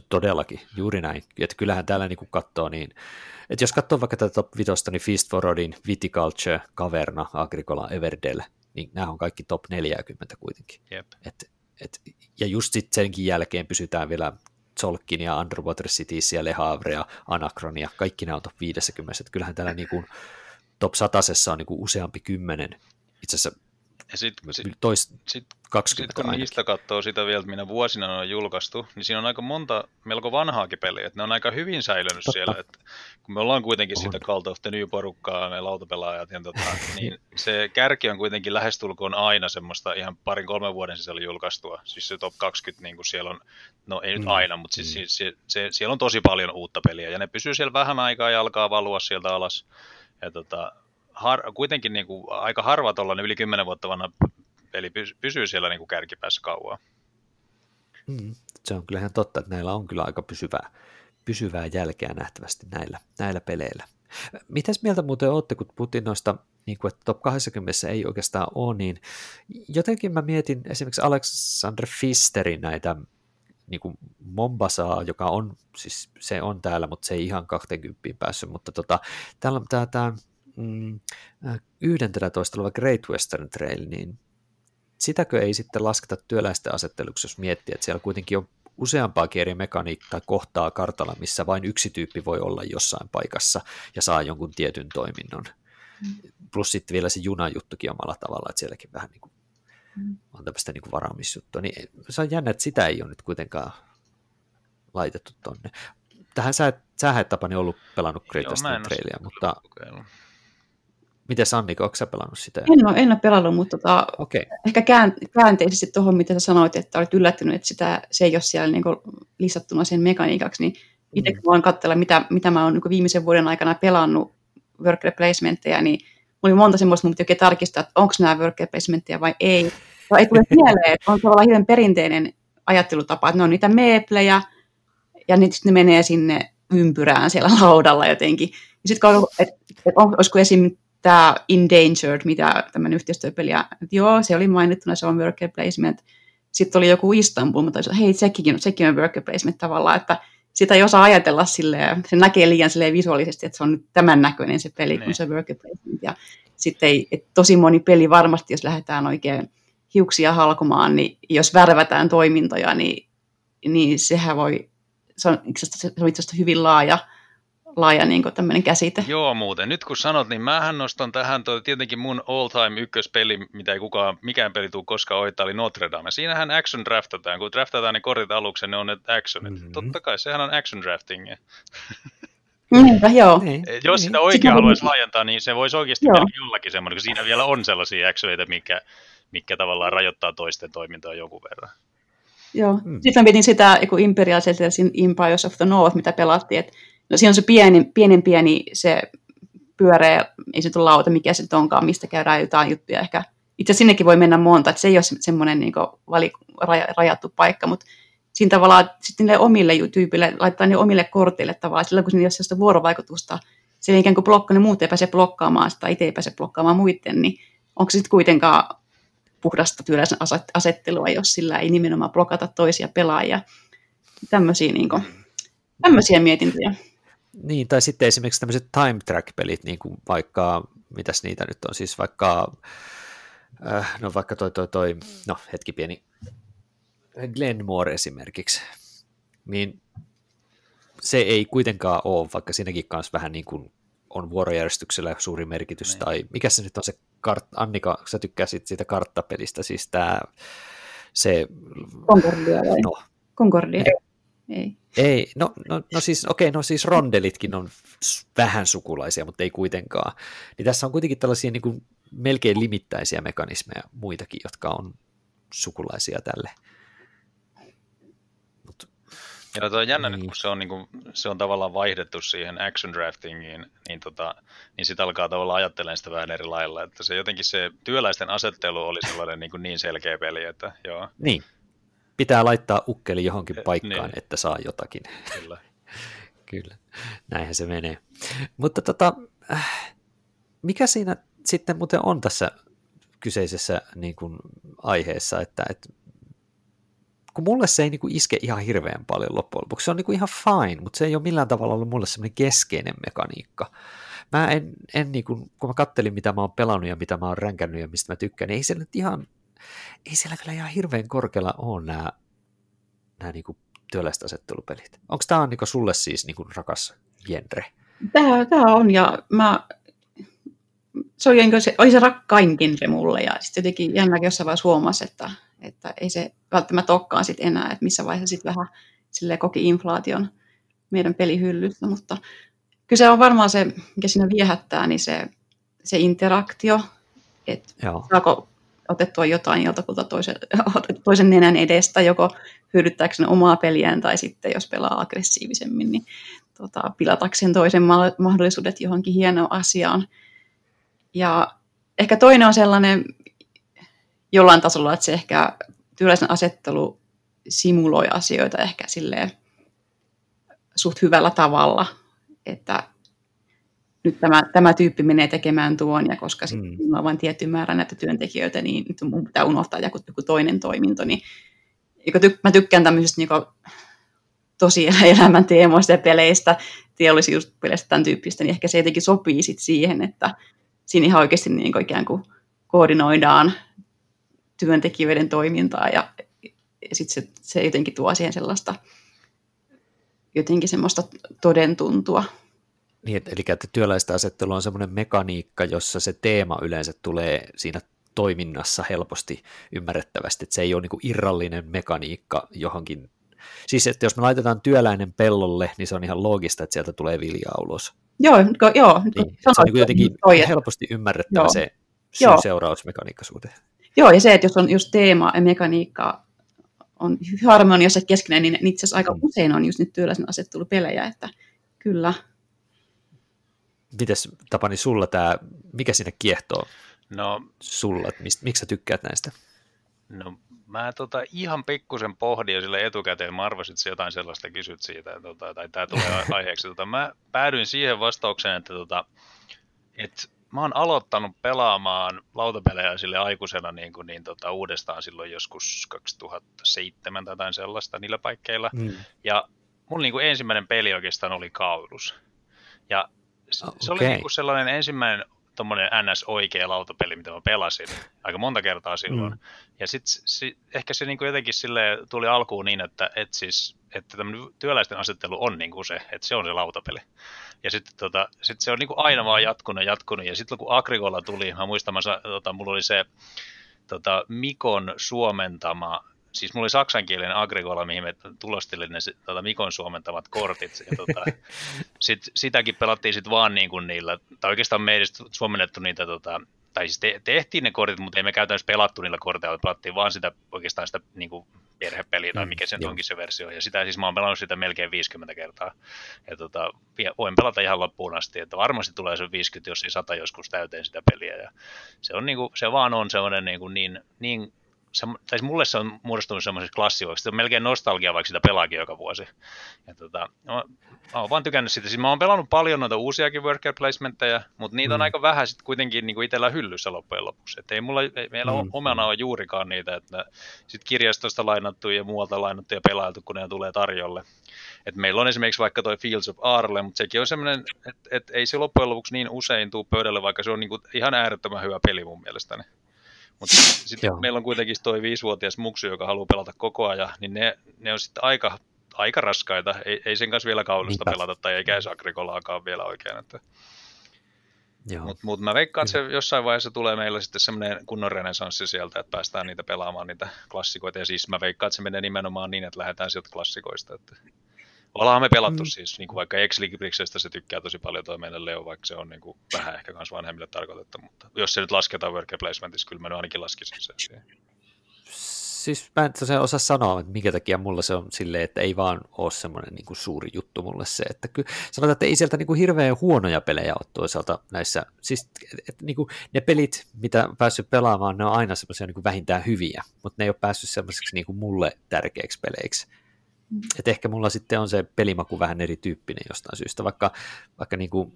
todellakin, juuri näin. Että kyllähän täällä niin kuin katsoo, niin, että jos katsoo vaikka tätä top viisi, niin Feast for Odin, Viticulture, Caverna, Agricola, Everdell, niin nämä on kaikki top neljäkymmentä kuitenkin. Yep. Et, et, ja just sitten senkin jälkeen pysytään vielä Solkinia, Underwater Cities ja Le Havrea, Anakronia, kaikki nämä on top viisikymmentä. Kyllähän täällä niin kuin top satasessa on niin kuin useampi kymmenen, itse asiassa sit, toista sit, kaksikymmentä sit, kun niistä katsoo sitä vielä, että minä vuosina ne on julkaistu, niin siinä on aika monta melko vanhaakin peliä, että ne on aika hyvin säilynyt Totta. Siellä. Että kun me ollaan kuitenkin on. Sitä Call of the New-porukkaa, ne lautapelaajat, ja tota, niin se kärki on kuitenkin lähestulkoon aina semmoista ihan parin kolmen vuoden sisällä julkaistua. Siis se top kaksikymmentä, niin kuin siellä on, no ei nyt aina, mutta siis mm. se, se, siellä on tosi paljon uutta peliä, ja ne pysyy siellä vähän aikaa ja alkaa valua sieltä alas. Ja tota, Har, kuitenkin niin kuin, aika harva tuollainen yli kymmenen vuotta vanha peli pysyy siellä niin kuin kärkipäässä kauan. Mm, se on kyllähän totta, että näillä on kyllä aika pysyvää, pysyvää jälkeä nähtävästi näillä, näillä peleillä. Mitäs mieltä muuten olette, kun puhuttiin noista, niin kuin, että top kaksikymmentä ei oikeastaan ole, niin jotenkin mä mietin esimerkiksi Alexander Pfisterin näitä niin kuin Mombasaa, joka on, siis se on täällä, mutta se ei ihan kaksikymmentä päässyt, mutta tota, täällä on tää, tää Mm, yksitoista oleva Great Western Trail, niin sitäkö ei sitten lasketa työläisten asetteluksi, jos miettii, että siellä kuitenkin on useampaakin eri mekaniikkaa kohtaa kartalla, missä vain yksi tyyppi voi olla jossain paikassa ja saa jonkun tietyn toiminnon. Mm. Plus sitten vielä se junajuttukin omalla tavalla, että sielläkin vähän niin kuin mm. on tämmöistä niin kuin varaamisjuttua. Niin se on jännä, että sitä ei ole nyt kuitenkaan laitettu tonne. Tähän sä, sä et Tapani ollut pelannut Great Western Trailia, mutta mites Annika, ootko sä pelannut sitä? En ole, en ole pelannut, mutta tota, okay. ehkä käänteisesti tuohon, mitä sä sanoit, että olet yllättynyt, että sitä, se ei ole siellä niinku listattuna sen mekaniikaksi, niin itse kun voin katsella, mitä, mitä mä oon niinku viimeisen vuoden aikana pelannut worker placementteja, niin oli monta semmoista, mutta oikein tarkistaa, että onko nämä worker placementteja vai ei. No, ei tule mieleen, että on tavallaan hirveän perinteinen ajattelutapa, että ne on niitä meeplejä, ja sitten ne menee sinne ympyrään siellä laudalla jotenkin. Ja sitten kun on, että et olisiko esimerkiksi tämä Endangered, mitä tämän yhteistyöpeliä, että joo, se oli mainittuna, se on worker placement. Sitten oli joku Istanbul, mutta hei, sekin, sekin on worker placement tavallaan, että sitä ei osaa ajatella silleen, se näkee liian silleen visuaalisesti, että se on nyt tämän näköinen se peli, kun se worker placement. Ja sitten ei, että tosi moni peli varmasti, jos lähdetään oikein hiuksia halkomaan, niin jos värvätään toimintoja, niin, niin sehän voi, se on itse asiassa hyvin laaja, laaja niin kuin tämmöinen käsite. Joo, muuten. Nyt kun sanot, niin mähän nostan tähän toi, tietenkin mun all-time ykköspeli, mitä ei kukaan, mikään peli tule koskaan ohittaa, oli Notre Dame. Siinähän action draftataan. Kun draftataan, niin kortit aluksi, ne on ne actionit. Mm-hmm. Totta kai, sehän on action draftingia. Niinpä, joo. Niin, jos niin. Sitä oikein haluaisi laajentaa, niin se voisi oikeasti joo. jollakin semmoinen, kun siinä vielä on sellaisia actioneita, mikä, mikä tavallaan rajoittaa toisten toimintaa jonkun verran. Joo. Hmm. Sitten mä pidin sitä imperiaalista siinä Empire of the North, mitä pelattiin, että no siinä on se pieni, pienen pieni se pyöreä, ei se ole lauta, mikä se onkaan, mistä käydään jotain juttuja ehkä. Itse sinnekin voi mennä monta, että se ei ole semmoinen niin kuin rajattu paikka, mutta siinä tavallaan sitten niille omille tyypille, laittaa ne omille korteille tavallaan, silloin kun siinä ei ole sellaista vuorovaikutusta, se ikään kuin blokkaa, ne muut ei pääse blokkaamaan sitä, itse ei pääse blokkaamaan muiden, niin onko se sitten kuitenkaan puhdasta työläisen asettelua, jos sillä ei nimenomaan blokata toisia pelaajia. Tämmöisiä, niin kuin, tämmöisiä mietintöjä. Niin, tai sitten esimerkiksi tämmöiset time track-pelit, niin kuin vaikka, mitäs niitä nyt on, siis vaikka, äh, no vaikka toi, toi, toi, no hetki pieni, Glenmore esimerkiksi, niin se ei kuitenkaan ole, vaikka siinäkin kanssa vähän niin kuin on vuorojärjestyksellä suuri merkitys, no. tai mikä se nyt on se kart, Annika, sä tykkäsit siitä karttapelistä, siis tää, se... Concordia, no. Concordia. Ei. Ei, no, no, no siis okei, okay, no siis rondelitkin on vähän sukulaisia, mutta ei kuitenkaan. Niin tässä on kuitenkin tällaisia niin kuin melkein limittäisiä mekanismeja muitakin, jotka on sukulaisia tälle. Mut. Ja tuo on jännä niin. Nyt, kun se on, niin kuin, se on tavallaan vaihdettu siihen action draftingiin, niin, tota, niin sitä alkaa tavallaan ajattelemaan sitä vähän eri lailla. Että se jotenkin se työläisten asettelu oli sellainen niin, niin selkeä peli, että joo. Niin. Pitää laittaa ukkeli johonkin paikkaan, niin. Että saa jotakin. Kyllä. Kyllä, näinhän se menee. Mutta tota, mikä siinä sitten muuten on tässä kyseisessä niin kuin aiheessa, että et, kun mulle se ei niin kuin iske ihan hirveän paljon loppujen lopuksi. Se on niin kuin ihan fine, mutta se ei ole millään tavalla ollut mulle semmoinen keskeinen mekaniikka. Mä en, en niin kuin, kun mä kattelin, mitä mä oon pelannut ja mitä mä oon ränkännyt ja mistä mä tykkään, niin ei se nyt ihan... Ei siellä kyllä ihan hirveän korkealla ole nämä, nämä niin kuin työläiset asettelupelit. Onko tämä Annika sulle siis niin kuin rakas genre? Tämä, tämä on, ja mä, se oli, oli se rakkain genre mulle, ja sitten jotenkin jännäkin jossain vaiheessa huomasi, että, että ei se välttämättä olekaan sit enää, että missä vaiheessa sitten vähän silleen koki inflaation meidän pelihyllystä, mutta kyllä se on varmaan se, mikä siinä viehättää, niin se, se interaktio, että saako otettua jotain joltakulta toisen, toisen nenän edestä, joko hyödyttääkseen omaa peliään tai sitten jos pelaa aggressiivisemmin, niin tota, pilatakseen toisen mahdollisuudet johonkin hienoon asiaan. Ja ehkä toinen on sellainen jollain tasolla, että se ehkä työläisen asettelu simuloi asioita ehkä silleen suht hyvällä tavalla, että nyt tämä, tämä tyyppi menee tekemään tuon, ja koska mm. minulla on vain tietty määrä näitä työntekijöitä, niin nyt minun pitää unohtaa joku, joku toinen toiminto. Niin, tyk, mä tykkään tämmöisistä niin tosi elämän teemoista ja peleistä, teollisuuspeleistä, tämän tyyppistä, niin ehkä se jotenkin sopii sit siihen, että siinä ihan oikeasti niin kuin ikään kuin koordinoidaan työntekijöiden toimintaa, ja, ja sitten se, se jotenkin tuo siihen sellaista jotenkin semmoista todentuntua. Niin, eli että työläistä asettelu on semmoinen mekaniikka, jossa se teema yleensä tulee siinä toiminnassa helposti ymmärrettävästi, että se ei ole niin kuin irrallinen mekaniikka johonkin Siis, että jos me laitetaan työläinen pellolle, niin se on ihan loogista, että sieltä tulee viljaa ulos. Joo, ko, joo. Niin. Se on niin jotenkin toi, helposti ymmärrettävä joo. se syy-seurausmekaniikkasuuteen. Joo, ja se, että jos on just teema ja mekaniikka on harmoniassa keskenään, niin itse asiassa aika usein on just nyt työläisen asettelupelejä, että kyllä. Mites Tapani sulla tämä, mikä siinä kiehtoo no, sulla, miksi sä tykkäät näistä? No mä tota, ihan pikkusen pohdin jo sille etukäteen, mä arvasin, että jotain sellaista kysyt siitä, tota, tai tämä tulee aiheeksi. Tota, mä päädyin siihen vastaukseen, että tota, et, mä oon aloittanut pelaamaan lautapelejä sille aikuisena niin kuin, niin, tota, uudestaan silloin joskus kaksituhattaseitsemän tai jotain sellaista niillä paikkeilla. Mm. Ja mun niin kuin, ensimmäinen peli oikeastaan oli Kaulus. Ja se, okay. se oli niin kuin sellainen ensimmäinen tommoinen N S-oikea lautapeli, mitä mä pelasin aika monta kertaa silloin. Mm. Ja sitten si, ehkä se niin kuin jotenkin sille tuli alkuun niin, että, et siis, että työläisten asettelu on niin kuin se, että se on se lautapeli. Ja sitten tota, sit se on niin kuin aina vaan jatkunut ja jatkunut. Ja sitten kun Agricola tuli, mä muistan, mä, tota, mulla oli se tota, Mikon suomentama, siis mulla oli saksankielinen Agricola, mihin me tulostelin ne tota, Mikon suomentamat kortit. Ja, tota, sit, sitäkin pelattiin sitten vaan niin kuin niillä, tai oikeastaan me ei edes suomennettu niitä, tota, tai siis te, tehtiin ne kortit, mutta ei me käytännössä pelattu niillä korteilla, pelattiin vaan sitä oikeastaan sitä niin kuin perhepeliä tai mikä sen mm, onkin se versio. Ja sitä siis mä oon pelannut sitä melkein viisikymmentä kertaa. Ja tota, voin pelata ihan loppuun asti, että varmasti tulee se viisikymmentä, jos ei sata joskus täyteen sitä peliä. Ja se, on, niin kuin, se vaan on sellainen niin, kuin, niin, niin se, tai mulle se on muodostunut semmoisiksi klassikoiksi, se on melkein nostalgia, vaikka sitä pelaakin joka vuosi. Ja tota, no, mä oon vaan tykännyt sitä. Siis mä oon pelannut paljon noita uusiakin worker placementteja, mutta niitä mm. on aika vähän sitten kuitenkin niin kuin itsellä hyllyssä loppujen lopuksi. Et ei mulla, ei, meillä mm. omena ole juurikaan niitä, että sitten kirjastosta lainattu ja muualta lainattu ja pelailtu, kun ne tulee tarjolle. Et meillä on esimerkiksi vaikka toi Fields of Arle, mutta sekin on semmoinen, että et ei se loppujen lopuksi niin usein tule pöydälle, vaikka se on niin kuin ihan äärettömän hyvä peli mun mielestäni. Mutta sitten meillä on kuitenkin toi viisivuotias muksu, joka haluaa pelata koko ajan, niin ne, ne on sitten aika, aika raskaita. Ei, ei sen kanssa vielä Kaulusta pelata tai eikä edes Agricolaakaan vielä oikein. Että... Mutta mut mä veikkaan, että se jossain vaiheessa tulee meillä sitten semmoinen kunnon renesanssi sieltä, että päästään niitä pelaamaan niitä klassikoita. Ja siis mä veikkaan, että se menee nimenomaan niin, että lähdetään sieltä klassikoista. Että... Ollaan me pelattu mm. siis, niin kuin vaikka Ex-Libriksestä se tykkää tosi paljon tuo meidän Leo, vaikka se on niin kuin vähän ehkä myös vanhemmille tarkoitettu, mutta jos se nyt lasketaan worker placementissa, kyllä mä nyt ainakin laskisin sen. Siis mä en osaa sanoa, että minkä takia mulla se on silleen, että ei vaan ole semmoinen niin kuin suuri juttu mulle se, että kyllä sanotaan, että ei sieltä niin kuin hirveän huonoja pelejä ole toisaalta näissä, siis että niin kuin ne pelit, mitä on päässyt pelaamaan, ne on aina semmoisia niin kuin vähintään hyviä, mutta ne ei ole päässyt semmoiseksi niin kuin mulle tärkeäksi peleiksi. Et ehkä mulla sitten on se pelimaku vähän erityyppinen jostain syystä, vaikka, vaikka niin kuin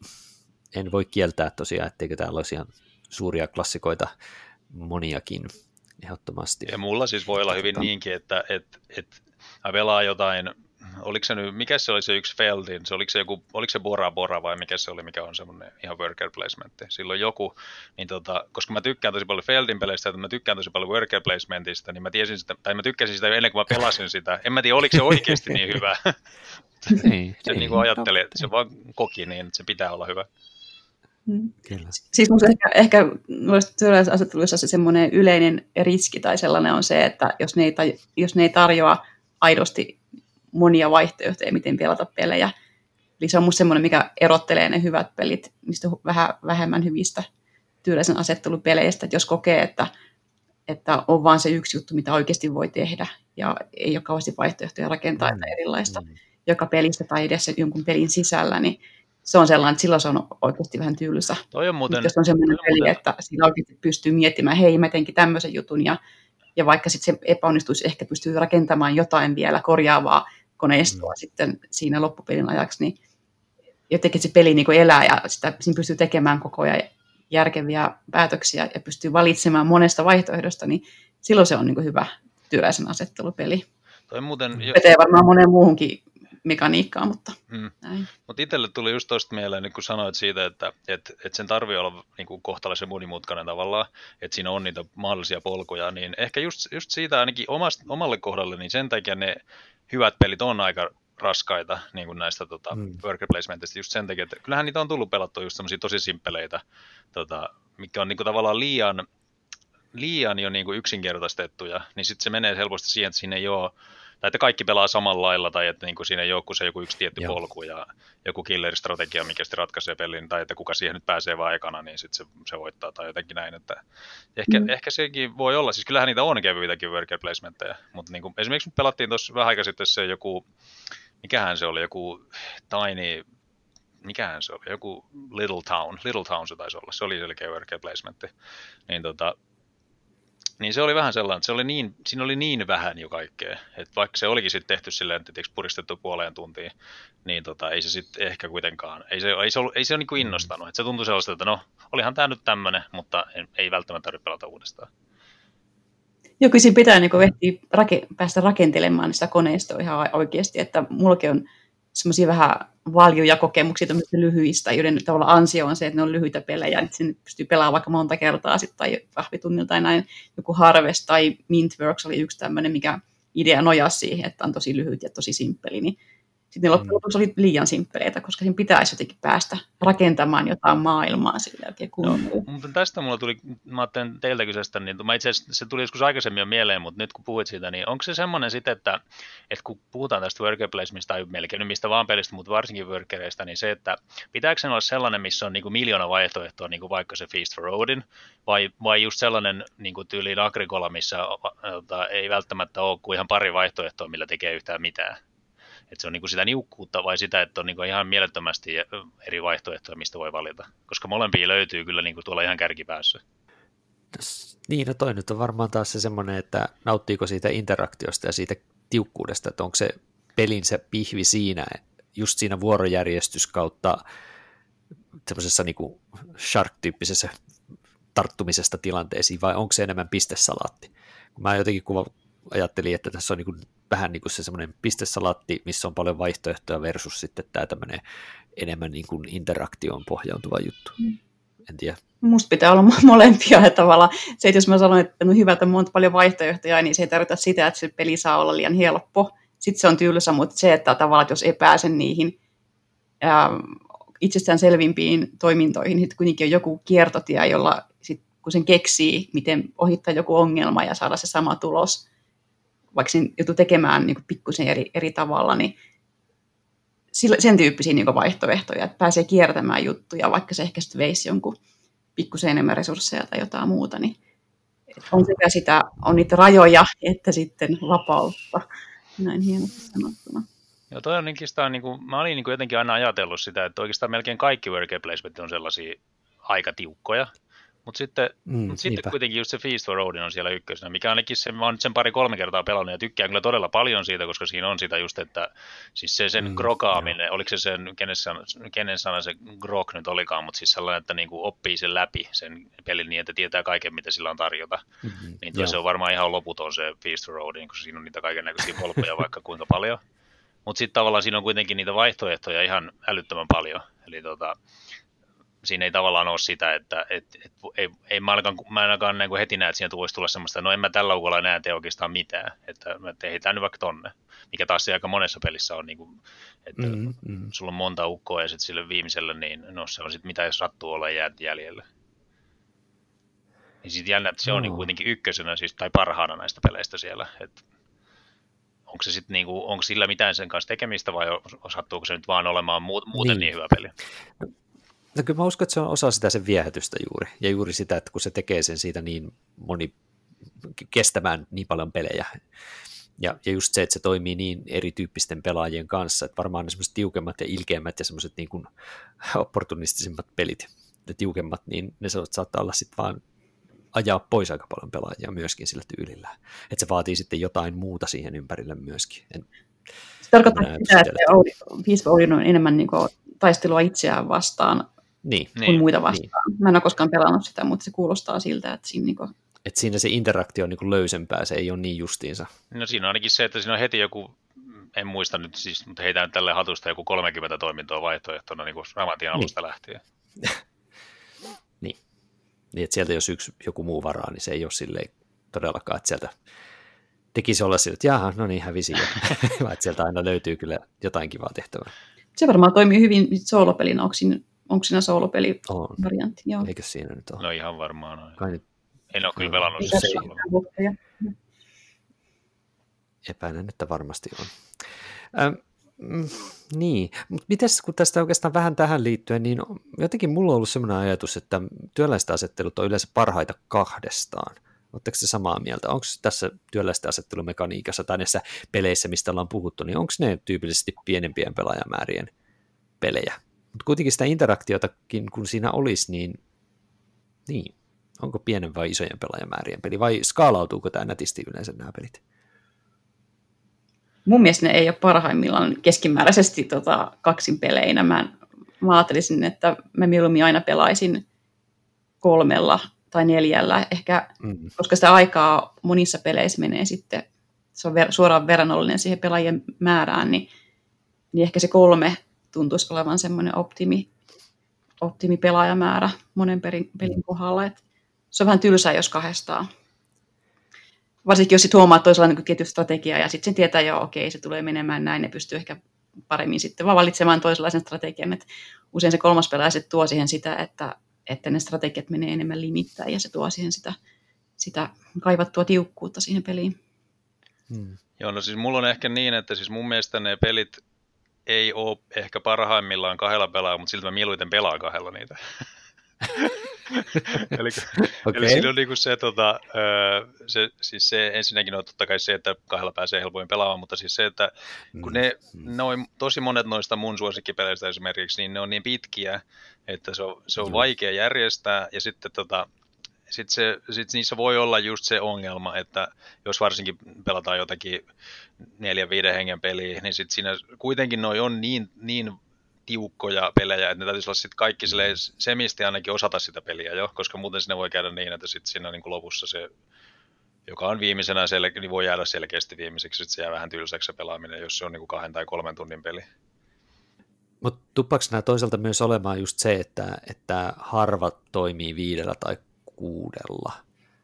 en voi kieltää tosiaan, etteikö täällä olisi ihan suuria klassikoita moniakin ehdottomasti. Ja mulla siis voi olla hyvin tota... niinkin, että et, et, mä velaan jotain, oliko se nyt, mikä se oli se yksi Feldin, se, oliko, se joku, oliko se Bora Bora vai mikä se oli, mikä on semmoinen ihan worker placementti, silloin joku, niin tota, koska mä tykkään tosi paljon Feldin peleistä, että mä tykkään tosi paljon worker placementista, niin mä tiesin sitä, tai mä tykkäsin sitä ennen kuin mä pelasin sitä, en mä tiedä, oliko se oikeasti niin hyvä, ei, se ei, niin kuin ajattelin, että se vaan koki niin, että se pitää olla hyvä. Kyllä. Siis minusta ehkä, ehkä työläisessä asetteluissa se semmoinen yleinen riski tai sellainen on se, että jos ne ei, jos ne ei tarjoa aidosti monia vaihtoehtoja, miten pelata pelejä. Eli se on musta semmoinen, mikä erottelee ne hyvät pelit niistä vähän vähemmän hyvistä työläisen asettelupeleistä, että jos kokee, että, että on vaan se yksi juttu, mitä oikeasti voi tehdä, ja ei ole kauheasti vaihtoehtoja rakentaa mm. erilaista mm. joka pelistä tai edes jonkun pelin sisällä, niin se on sellainen, että silloin se on oikeasti vähän tylsä. Toi on muuten, jos on sellainen peli, muuten... että siinä oikeasti pystyy miettimään, hei, mä teinkin tämmöisen jutun, ja, ja vaikka sitten se epäonnistuisi, ehkä pystyy rakentamaan jotain vielä korjaavaa koneistoa mm. sitten siinä loppupelin ajaksi, niin jotenkin se peli niin kuin elää ja sitä, siinä pystyy tekemään koko ajan järkeviä päätöksiä ja pystyy valitsemaan monesta vaihtoehdosta, niin silloin se on niin kuin hyvä työläisen asettelupeli. Toi muuten... Petee varmaan moneen muuhunkin mekaniikkaa, mutta mm. näin. Mut itselle tuli just tosta mieleen, niin kun sanoit siitä, että et, et sen tarvii olla niin kohtalaisen monimutkainen tavallaan, että siinä on niitä mahdollisia polkuja, niin ehkä just, just siitä ainakin omast, omalle kohdalle, niin sen takia ne hyvät pelit on aika raskaita niin kuin näistä tota, mm. worker placementista just sen takia, että kyllähän niitä on tullut pelattua just semmoisia tosi simppeleitä, tota, mikä on niin kuin, tavallaan liian, liian jo niin kuin yksinkertaistettuja, niin sitten se menee helposti siihen, että siinä ei ole tai että kaikki pelaa samalla lailla, tai että niin kuin siinä joukkueessa joku yksi tietty Joo. polku ja joku killer-strategia, mikä sitten ratkaisee pelin, tai että kuka siihen nyt pääsee vaan ekana, niin sitten se, se voittaa tai jotenkin näin. Että ehkä, mm. ehkä sekin voi olla, siis kyllähän niitä on kevyitäkin worker placementteja, mutta niin kuin, esimerkiksi me pelattiin tuossa vähän aikaa sitten se joku, mikähän se oli, joku tiny, mikähän se oli, joku Little Town, Little Town se taisi olla, se oli selkeä worker placementti, niin tota, niin se oli vähän sellainen, että se oli niin, siinä oli niin vähän jo kaikkea, että vaikka se olikin sitten tehty silleen, että puristettu puoleen tuntiin, niin tota, ei se sitten ehkä kuitenkaan, ei se, ei se, ollut, ei se ole niin kuin innostanut. Et se tuntui sellaista, että no, olihan tämä nyt tämmöinen, mutta ei välttämättä tarvitse pelata uudestaan. Joo, kyllä siinä pitää niin ehtiä rake, päästä rakentelemaan sitä koneistoa ihan oikeasti, että mullakin on semmoisia vähän valjuja kokemuksia lyhyistä, joiden tavallaan ansio on se, että ne on lyhyitä pelejä, että sen pystyy pelaamaan vaikka monta kertaa sitten, tai kahvitunnilla tai näin. Joku Harvest tai Mintworks oli yksi tämmöinen, mikä idea nojasi siihen, että on tosi lyhyt ja tosi simppeli. Niin sitten ne loppujen lopuksi oli liian simppeleitä, koska siinä pitäisi jotenkin päästä rakentamaan jotain maailmaa sillä jälkeen kunnolla. No, tästä mulla tuli, mä ajattelin teiltä kyseistä, niin mä itse asiassa, se tuli joskus aikaisemmin jo mieleen, mutta nyt kun puhuit siitä, niin onko se semmoinen sitten, että, että kun puhutaan tästä worker placementista tai melkein mistä vaan pelistä, mutta varsinkin workereista, niin se, että pitääkö se olla sellainen, missä on niin kuin miljoona vaihtoehtoa, niin kuin vaikka se Feast for Odin, vai, vai just sellainen niin kuin tyyliin Agricola, missä jota, ei välttämättä ole kuin ihan pari vaihtoehtoa, millä tekee yhtään mitään. Että se on niinku sitä niukkuutta vai sitä, että on niinku ihan mielettömästi eri vaihtoehtoja, mistä voi valita. Koska molempia löytyy kyllä niinku tuolla ihan kärkipäässä. Niin, no toi nyt on varmaan taas se semmoinen, että nauttiiko siitä interaktiosta ja siitä tiukkuudesta, että onko se pelinsä pihvi siinä, just siinä vuorojärjestys kautta semmoisessa niinku shark-tyyppisessä tarttumisesta tilanteisiin, vai onko se enemmän pistesalaatti? Mä jotenkin kuva ajattelin, että tässä on niinku vähän niin kuin se semmoinen pistesalaatti, missä on paljon vaihtoehtoja versus sitten tämä tämmöinen enemmän niin kuin interaktioon pohjautuva juttu. En tiedä. Musta pitää olla molempia tavallaan. Se, että jos mä sanon, että on hyvä, että on paljon vaihtoehtoja, niin se ei tarkoita sitä, että se peli saa olla liian helppo. Sitten se on tylsä, mutta se, että tavallaan, että jos ei pääse niihin ää, itsestään selvimpiin toimintoihin, niin kuitenkin on joku kiertotie, jolla sit, kun sen keksii, miten ohittaa joku ongelma ja saada se sama tulos, vaikka sen joutuu tekemään niin pikkusen eri, eri tavalla, niin sen tyyppisiä niin vaihtoehtoja, että pääsee kiertämään juttuja, vaikka se ehkä sitten veisi jonkun pikkusen enemmän resursseja tai jotain muuta, niin on sekä sitä, on niitä rajoja, että sitten vapautta, näin hienosti sanottuna. Joo, toi on oikeastaan, niin kuin, mä olin niin kuin jotenkin aina ajatellut sitä, että oikeastaan melkein kaikki worker placement on sellaisia aika tiukkoja, mutta sitten, mm, mut sitten kuitenkin just se Feast for Odin on siellä ykkösenä, mikä ainakin se, mä oon nyt sen pari-kolme kertaa pelannut ja tykkään kyllä todella paljon siitä, koska siinä on sitä just, että siis se sen mm, grokaaminen, joo. oliko se sen, kenen sana, kenen sana se grok nyt olikaan, mutta siis sellainen, että niinku oppii sen läpi sen pelin niin, että tietää kaiken, mitä sillä on tarjota. Mm-hmm, niin tuo se on varmaan ihan loputon se Feast for Odin, koska siinä on niitä kaikennäköisiä polkuja vaikka kuinka paljon. Mutta sitten tavallaan siinä on kuitenkin niitä vaihtoehtoja ihan älyttömän paljon, eli tota... Siinä ei tavallaan ole sitä, että et, et, ei, ei mä ainakaan, mä ainakaan niin kuin heti näe, että siinä voisi tulla semmoista, no en mä tällä ukolla näe tee oikeastaan mitään, että mä tehdään nyt vaikka tonne, mikä taas se aika monessa pelissä on, niin kuin, että mm, mm. sulla on monta ukkoa ja sitten sille viimeiselle, niin no se on sitten mitä jos sattuu olla jäät jäljelle. Niin sitten jännä, että se on niin kuitenkin ykkösenä siis, tai parhaana näistä peleistä siellä, että onko se sitten niinku, onko sillä mitään sen kanssa tekemistä vai sattuuko se nyt vaan olemaan muuten niin, niin hyvä peli? No kyllä mä uskon, että se on osa sitä sen viehätystä juuri, ja juuri sitä, että kun se tekee sen siitä niin moni kestämään niin paljon pelejä, ja, ja just se, että se toimii niin erityyppisten pelaajien kanssa, että varmaan ne semmoiset tiukemmat ja ilkeämmät ja semmoiset niin kuin opportunistisimmat pelit, ne tiukemmat, niin ne saattaa olla sitten vaan ajaa pois aika paljon pelaajia myöskin sillä tyylillä, että se vaatii sitten jotain muuta siihen ympärille myöskin. En, se tarkoittaa sitä, että Feast for Odin on enemmän niin kuin taistelua itseään vastaan, niin, kuin niin, muita vastaan. Niin. Mä en ole koskaan pelannut sitä, mutta se kuulostaa siltä, että siinä, niin kuin... että siinä se interaktio on niin kuin löysempää, se ei ole niin justiinsa. No siinä on ainakin se, että siinä on heti joku, en muista nyt siis, mutta heitään tälle hatusta joku kolmekymmentä toimintoa vaihtoehtona niin kuin ramatien alusta niin. lähtien. niin. niin, että sieltä jos yksi joku muu varaa, niin se ei ole silleen todellakaan, että sieltä tekisi olla silleen, että jaha, no niin, hävisi jo. että sieltä aina löytyy kyllä jotain kivaa tehtävää. Se varmaan toimii hyvin soolopelinä, onko siinä... Onko siinä soolopeli-variantti? Eikö siinä nyt ole? No ihan varmaan. Kai... En ole kyllä pelannut. Se, se, se, se, se, se, se, Epäilen, että varmasti on. Ähm, mm, niin, mutta mites kun tästä oikeastaan vähän tähän liittyen, niin jotenkin mulla on ollut sellainen ajatus, että työläiset asettelut on yleensä parhaita kahdestaan. Oletteko se samaa mieltä? Onko tässä työläisten asettelumekaniikassa tai näissä peleissä, mistä ollaan puhuttu, niin onko ne tyypillisesti pienempien pelaajamäärien pelejä? Mutta kuitenkin sitä interaktiota,kin kun siinä olisi, niin, niin onko pienen vai isojen pelaajamäärien peli? Vai skaalautuuko tämä nätisti yleensä nämä pelit? Mun mielestä ne ei ole parhaimmillaan keskimääräisesti tota, kaksin peleinä. Mä, mä ajattelisin, että mä mieluummin aina pelaisin kolmella tai neljällä, ehkä, mm. koska sitä aikaa monissa peleissä menee sitten, se on ver- suoraan verrannollinen siihen pelaajien määrään, niin, niin ehkä se kolme tuntuisi olevan semmoinen optimi, optimi pelaajamäärä monen perin, pelin kohdalla. Et se on vähän tylsää, jos kahdestaan. Varsinkin, jos sit huomaa, että toisella on tietty strategia, ja sitten sen tietää, että okei, se tulee menemään näin, ne pystyy ehkä paremmin sitten vaan valitsemaan toisenlaisen strategian. Et usein se kolmas pelaaja sit tuo siihen sitä, että että ne strategiat menee enemmän limittäin, ja se tuo siihen sitä, sitä kaivattua tiukkuutta siihen peliin. Hmm. Joo, no siis mulla on ehkä niin, että siis mun mielestä ne pelit ei ole ehkä parhaimmillaan kahdella pelaa, mutta silti mä mieluiten pelaan kahdella niitä. eli, okay. Eli siinä on niin kuin se, tota, se, siis se, ensinnäkin on totta kai se, että kahdella pääsee helpoin pelaamaan, mutta siis se, että kun ne, noin, tosi monet noista mun suosikkipeleistä esimerkiksi, niin ne on niin pitkiä, että se on, se on vaikea järjestää, ja sitten tota, sit se, sit niissä voi olla just se ongelma, että jos varsinkin pelataan jotakin neljän viiden hengen peliä, niin sitten siinä kuitenkin noi on niin, niin tiukkoja pelejä, että ne täytyisi olla sitten kaikki semisti ainakin osata sitä peliä jo, koska muuten sinne voi käydä niin, että sitten siinä niin kuin lopussa se, joka on viimeisenä, sel- niin voi jäädä selkeästi viimeiseksi, sitten se jää vähän tylsäksi se pelaaminen, jos se on niin kuin kahden tai kolmen tunnin peli. Mutta tuppaako nämä toisaalta myös olemaan just se, että, että harvat toimii viidellä tai kuudella?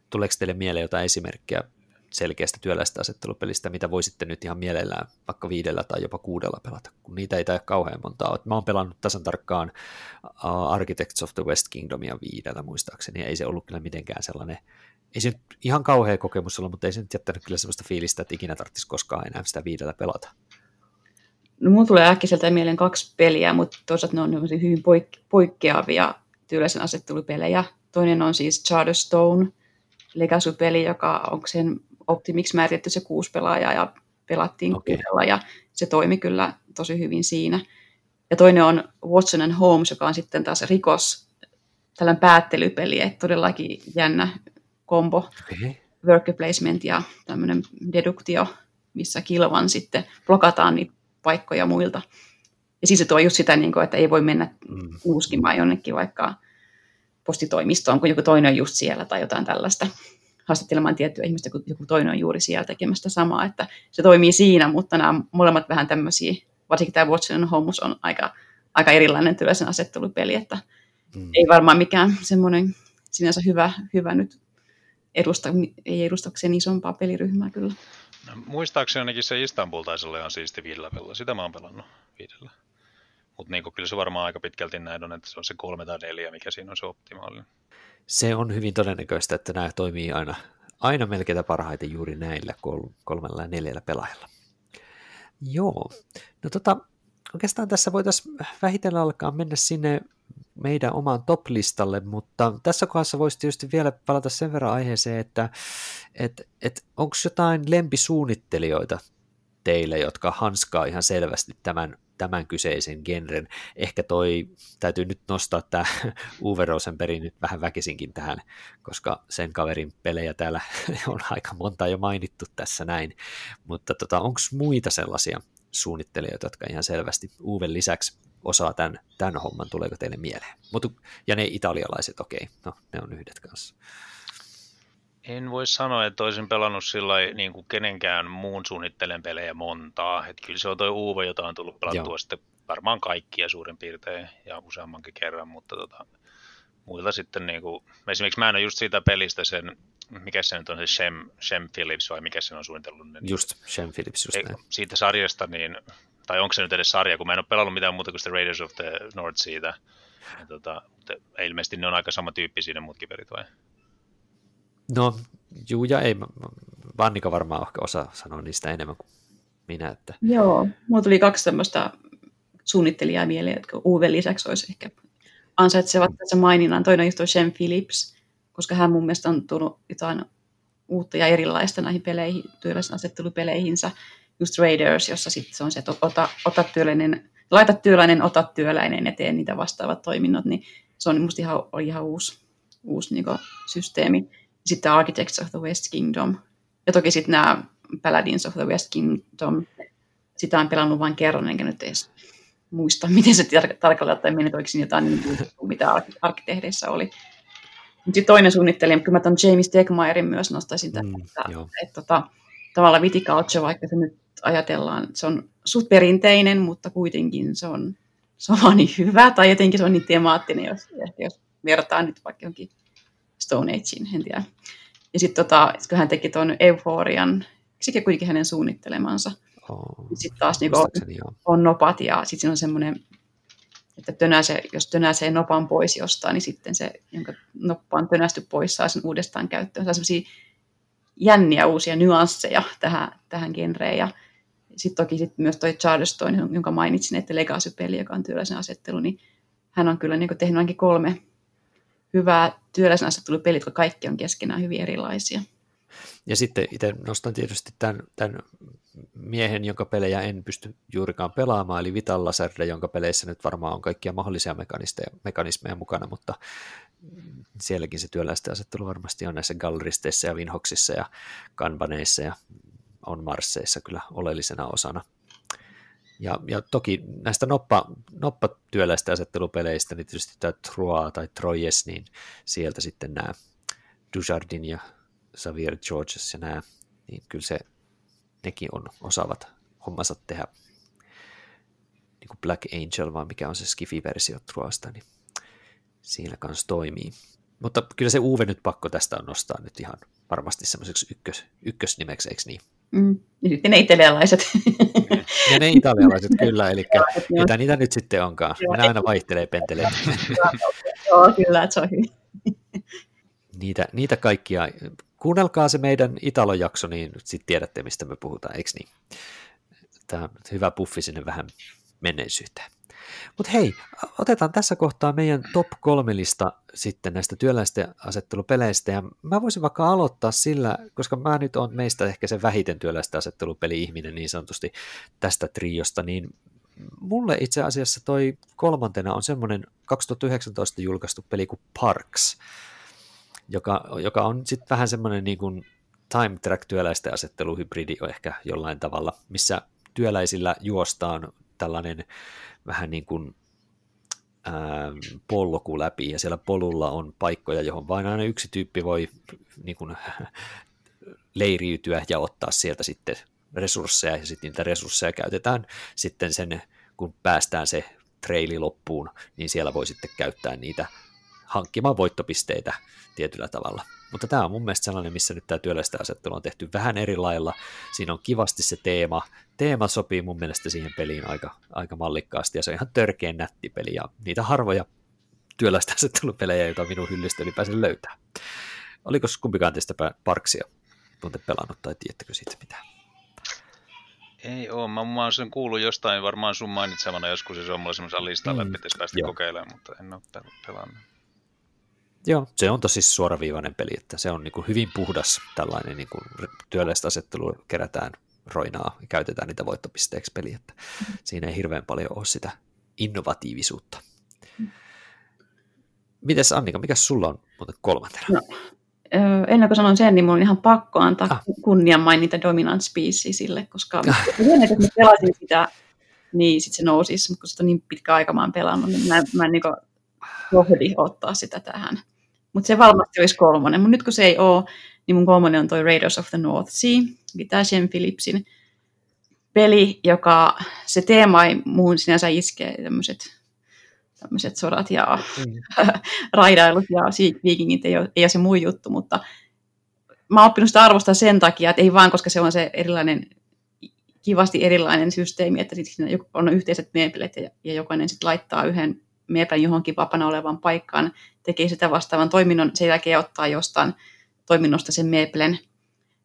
Tuleeko teille mieleen jotain esimerkkiä selkeästä työläistä asettelupelistä, mitä voisitte nyt ihan mielellään vaikka viidellä tai jopa kuudella pelata, kun niitä ei tää kauhean montaa. Mä oon pelannut tasan tarkkaan Architects of the West Kingdomia viidellä muistaakseni, ja ei se ollut kyllä mitenkään sellainen, ei se nyt ihan kauhea kokemus ollut, mutta ei se nyt jättänyt kyllä sellaista fiilistä, että ikinä tarvitsisi koskaan enää sitä viidellä pelata. No mun tulee äkkiseltä mieleen kaksi peliä, mutta toisaalta ne on hyvin poikkeavia työläisen asettelupelejä. Toinen on siis Charterstone Legacy-peli, joka onko sen optimiksi määritetty se kuusi pelaajaa ja pelattiin okay. kuudella ja se toimi kyllä tosi hyvin siinä. Ja toinen on Watson and Holmes, joka on sitten taas rikos, tällainen päättelypeli, että todellakin jännä kombo, okay. worker placement ja tämmöinen deduktio, missä kilvan sitten blokataan niitä paikkoja muilta. Ja siis se tuo just sitä, että ei voi mennä nuuskimaan jonnekin vaikka postitoimistoon, kun joku toinen on just siellä tai jotain tällaista. Haastattelemaan tiettyä ihmistä, kun joku toinen on juuri siellä tekemästä samaa, että se toimii siinä, mutta nämä molemmat vähän tämmöisiä, varsinkin tämä Watson and Holmes on aika, aika erilainen työläisen asettelupeli, että mm. ei varmaan mikään semmoinen sinänsä hyvä, hyvä nyt edusta, ei edustakseen isompaa peliryhmää kyllä. No, muistaakseni ainakin se Istanbul taisi olla ihan siisti viidellä pelillä, sitä mä oon pelannut viidellä, mutta niin kyllä se varmaan aika pitkälti näin on, että se on se kolme tai neljä, mikä siinä on se optimaalinen. Se on hyvin todennäköistä, että nämä toimii aina, aina melkein parhaiten juuri näillä kol- kolmella ja neljällä pelaajalla. Joo, no tota, oikeastaan tässä voitaisiin vähitellen alkaa mennä sinne meidän omaan top-listalle, mutta tässä kohdassa voisi tietysti vielä palata sen verran aiheeseen, että et, et, onko jotain lempisuunnittelijoita teille, jotka hanskaa ihan selvästi tämän tämän kyseisen genren. Ehkä toi, täytyy nyt nostaa tämä Uwe Rosenberg nyt vähän väkisinkin tähän, koska sen kaverin pelejä täällä on aika monta jo mainittu tässä näin, mutta tota, onko muita sellaisia suunnittelijoita, jotka ihan selvästi Uven lisäksi osaa tämän, tämän homman, tuleeko teille mieleen? Mut, ja ne italialaiset, okei, no ne on yhdet kanssa. En voi sanoa, että olisin pelannut sillai, niin kuin kenenkään muun suunnittelen pelejä montaa. Et kyllä se on toi Uwe, jota on tullut pelattua sitten varmaan kaikkia suurin piirtein ja useammankin kerran, mutta tota, muilta sitten niin kuin, esimerkiksi mä en ole just siitä pelistä sen, mikä se nyt on se Shem, Shem Phillips vai mikä sen on suunnitellut? Niin, just Shem Phillips, just näin. Siitä sarjasta, niin, tai onko se nyt edes sarja, kun mä en ole pelannut mitään muuta kuin sitä Raiders of the North Seatä. Tota, ilmeisesti ne on aika sama tyyppi siinä muutkin pelit vai? No, juu ja ei. Mä, mä, Annika varmaan osaa sanoa niistä enemmän kuin minä. Että... Joo, mulla tuli kaksi semmoista suunnittelijaa mieleen, jotka Uven lisäksi olisi ehkä ansaitsevat tässä maininnan. Toinen on Shem Phillips, koska hän mun mielestä on tullut jotain uutta ja erilaista näihin peleihin, työläisen asettelupeleihinsä. Just Raiders, jossa sitten se on se, että ota, ota työläinen, laita työläinen, ota työläinen ja tee niitä vastaavat toiminnot, niin se on musta ihan, oli ihan uusi, uusi niin kuin systeemi. Sitten Architects of the West Kingdom. Ja toki sitten nämä Paladins of the West Kingdom. Sitä on pelannut vain kerran, enkä nyt edes muista, miten se tar- tarkalleen ottaen meni, oliko siinä jotain, mitä ar- arkkitehdeissä oli. Mutta sitten toinen suunnittelija, kyllä mä tämän James Tegmaierin myös nostaisin tämän, mm, että, että, että tavallaan viticulture, vaikka se nyt ajatellaan, että se on suht perinteinen, mutta kuitenkin se on, se on vaan niin hyvä, tai jotenkin se on niin temaattinen, jos, jos vertaa nyt vaikka jonkin Stone Ageen, en tiedä. Ja sitten tota, kun hän teki tuon Euforian, sekin kuitenkin hänen suunnittelemansa. Oh, sitten taas niin on, on nopat, ja sitten siinä on semmoinen, että tönäse, jos tönäsee nopan pois jostain, niin sitten se, jonka noppa on tönästy pois, saa sen uudestaan käyttöön. Saa semmoisia jänniä uusia nyansseja tähän, tähän genreen. Ja sitten toki sit myös toi Charleston, jonka mainitsin, että Legacy-peli, joka on työläisen asettelu, niin hän on kyllä niin tehnyt ainakin kolme hyvää työläisen asettelupelit, jotka kaikki on keskenään hyvin erilaisia. Ja sitten itse nostan tietysti tämän, tämän miehen, jonka pelejä en pysty juurikaan pelaamaan, eli Vital Lazarde, jonka peleissä nyt varmaan on kaikkia mahdollisia mekanismeja mukana, mutta sielläkin se työläisten asettelu varmasti on näissä galleristeissa ja vinhoksissa ja kanbaneissa ja on marsseissa kyllä oleellisena osana. Ja, ja toki näistä noppa, noppatyöläisten asettelupeleistä, niin tietysti tämä Troyes tai Troyes, niin sieltä sitten nämä Dujardin ja Xavier Georges ja nämä, niin kyllä se, nekin on, osaavat hommansa tehdä niin kuin Black Angel, vaan mikä on se Skifi-versio Troasta, niin siinä kanssa toimii. Mutta kyllä se Uwe nyt pakko tästä on nostaa nyt ihan varmasti semmoiseksi ykkös, ykkösnimeksi, eikö niin? Mm. Ja sitten ne italialaiset. Ja ne italialaiset, kyllä, eli mitä niitä nyt sitten onkaan. Minä aina vaihtelee pentelee. Joo, kyllä, se on hyvä. Niitä, niitä kaikkia. Kuunnelkaa se meidän Italo-jakso, niin sitten tiedätte, mistä me puhutaan, eikö niin? Tämä on hyvä puffi sinne vähän menneisyyteen. Mutta hei, otetaan tässä kohtaa meidän top kolme lista sitten näistä työläisten asettelupeleistä, ja mä voisin vaikka aloittaa sillä, koska mä nyt oon meistä ehkä se vähiten työläisten asettelupeli-ihminen niin sanotusti tästä triosta, niin mulle itse asiassa toi kolmantena on semmoinen kaksituhattayhdeksäntoista julkaistu peli kuin Parks, joka, joka on sitten vähän semmoinen niin kuin time track työläisten asetteluhybridi ehkä jollain tavalla, missä työläisillä juostaan tällainen vähän niin kuin ää, polku läpi, ja siellä polulla on paikkoja, johon vain aina yksi tyyppi voi niin kuin leiriytyä ja ottaa sieltä sitten resursseja, ja sitten niitä resursseja käytetään sitten sen, kun päästään se traili loppuun, niin siellä voi sitten käyttää niitä hankkimaan voittopisteitä tietyllä tavalla. Mutta tämä on mun mielestä sellainen, missä nyt tämä työläistä asettelu on tehty vähän eri lailla. Siinä on kivasti se teema. Teema sopii mun mielestä siihen peliin aika, aika mallikkaasti, ja se on ihan törkeän nätti peli, ja niitä harvoja työläistä asettelupelejä, joita minun hyllystä ylipäänsä löytää. Oliko kumpikaan teistä Parksia muuten pelannut, tai tiedättekö siitä mitään? Ei oo, mä, mä oon sen kuullut jostain varmaan sun mainitsemana joskus, ja se on mulla semmoisella listalla, että pitäisi päästä Joo. kokeilemaan, mutta en ole pelannut. Joo, se on tosi suoraviivainen peli, että se on niin kuin hyvin puhdas tällainen niin kuin työläistä asettelua, kerätään roinaa ja käytetään niitä voittopisteeksi peliä, että siinä ei hirveän paljon ole sitä innovatiivisuutta. Mites Annika, mikä sulla on muuten kolmantena? No, ennen kuin sanon sen, niin mun on ihan pakko antaa ah. kunnian mainita Dominant Speciesille, koska ennen kuin mä pelasin sitä, niin sitten se nousisi, mutta kun sitä on niin pitkä aika mä oon pelannut, niin mä, mä en niin kuin pohdi ottaa sitä tähän. Mutta se varmasti olisi kolmonen. Mutta nyt kun se ei ole, niin mun kolmonen on toi Raiders of the North Sea, tämä Shem Phillipsin peli, joka se teema ei muun sinänsä iskee, tämmöiset sodat ja mm. raidailut ja viikingit ei ole, ei ole se muu juttu, mutta mä oon oppinut sitä arvostaa sen takia, että ei vaan, koska se on se erilainen, kivasti erilainen systeemi, että sitten on yhteiset meepelet ja, ja jokainen sitten laittaa yhden meepän johonkin vapana olevan paikkaan, tekee sitä vastaavan toiminnon, sen jälkeen ottaa jostain toiminnosta sen meeplen,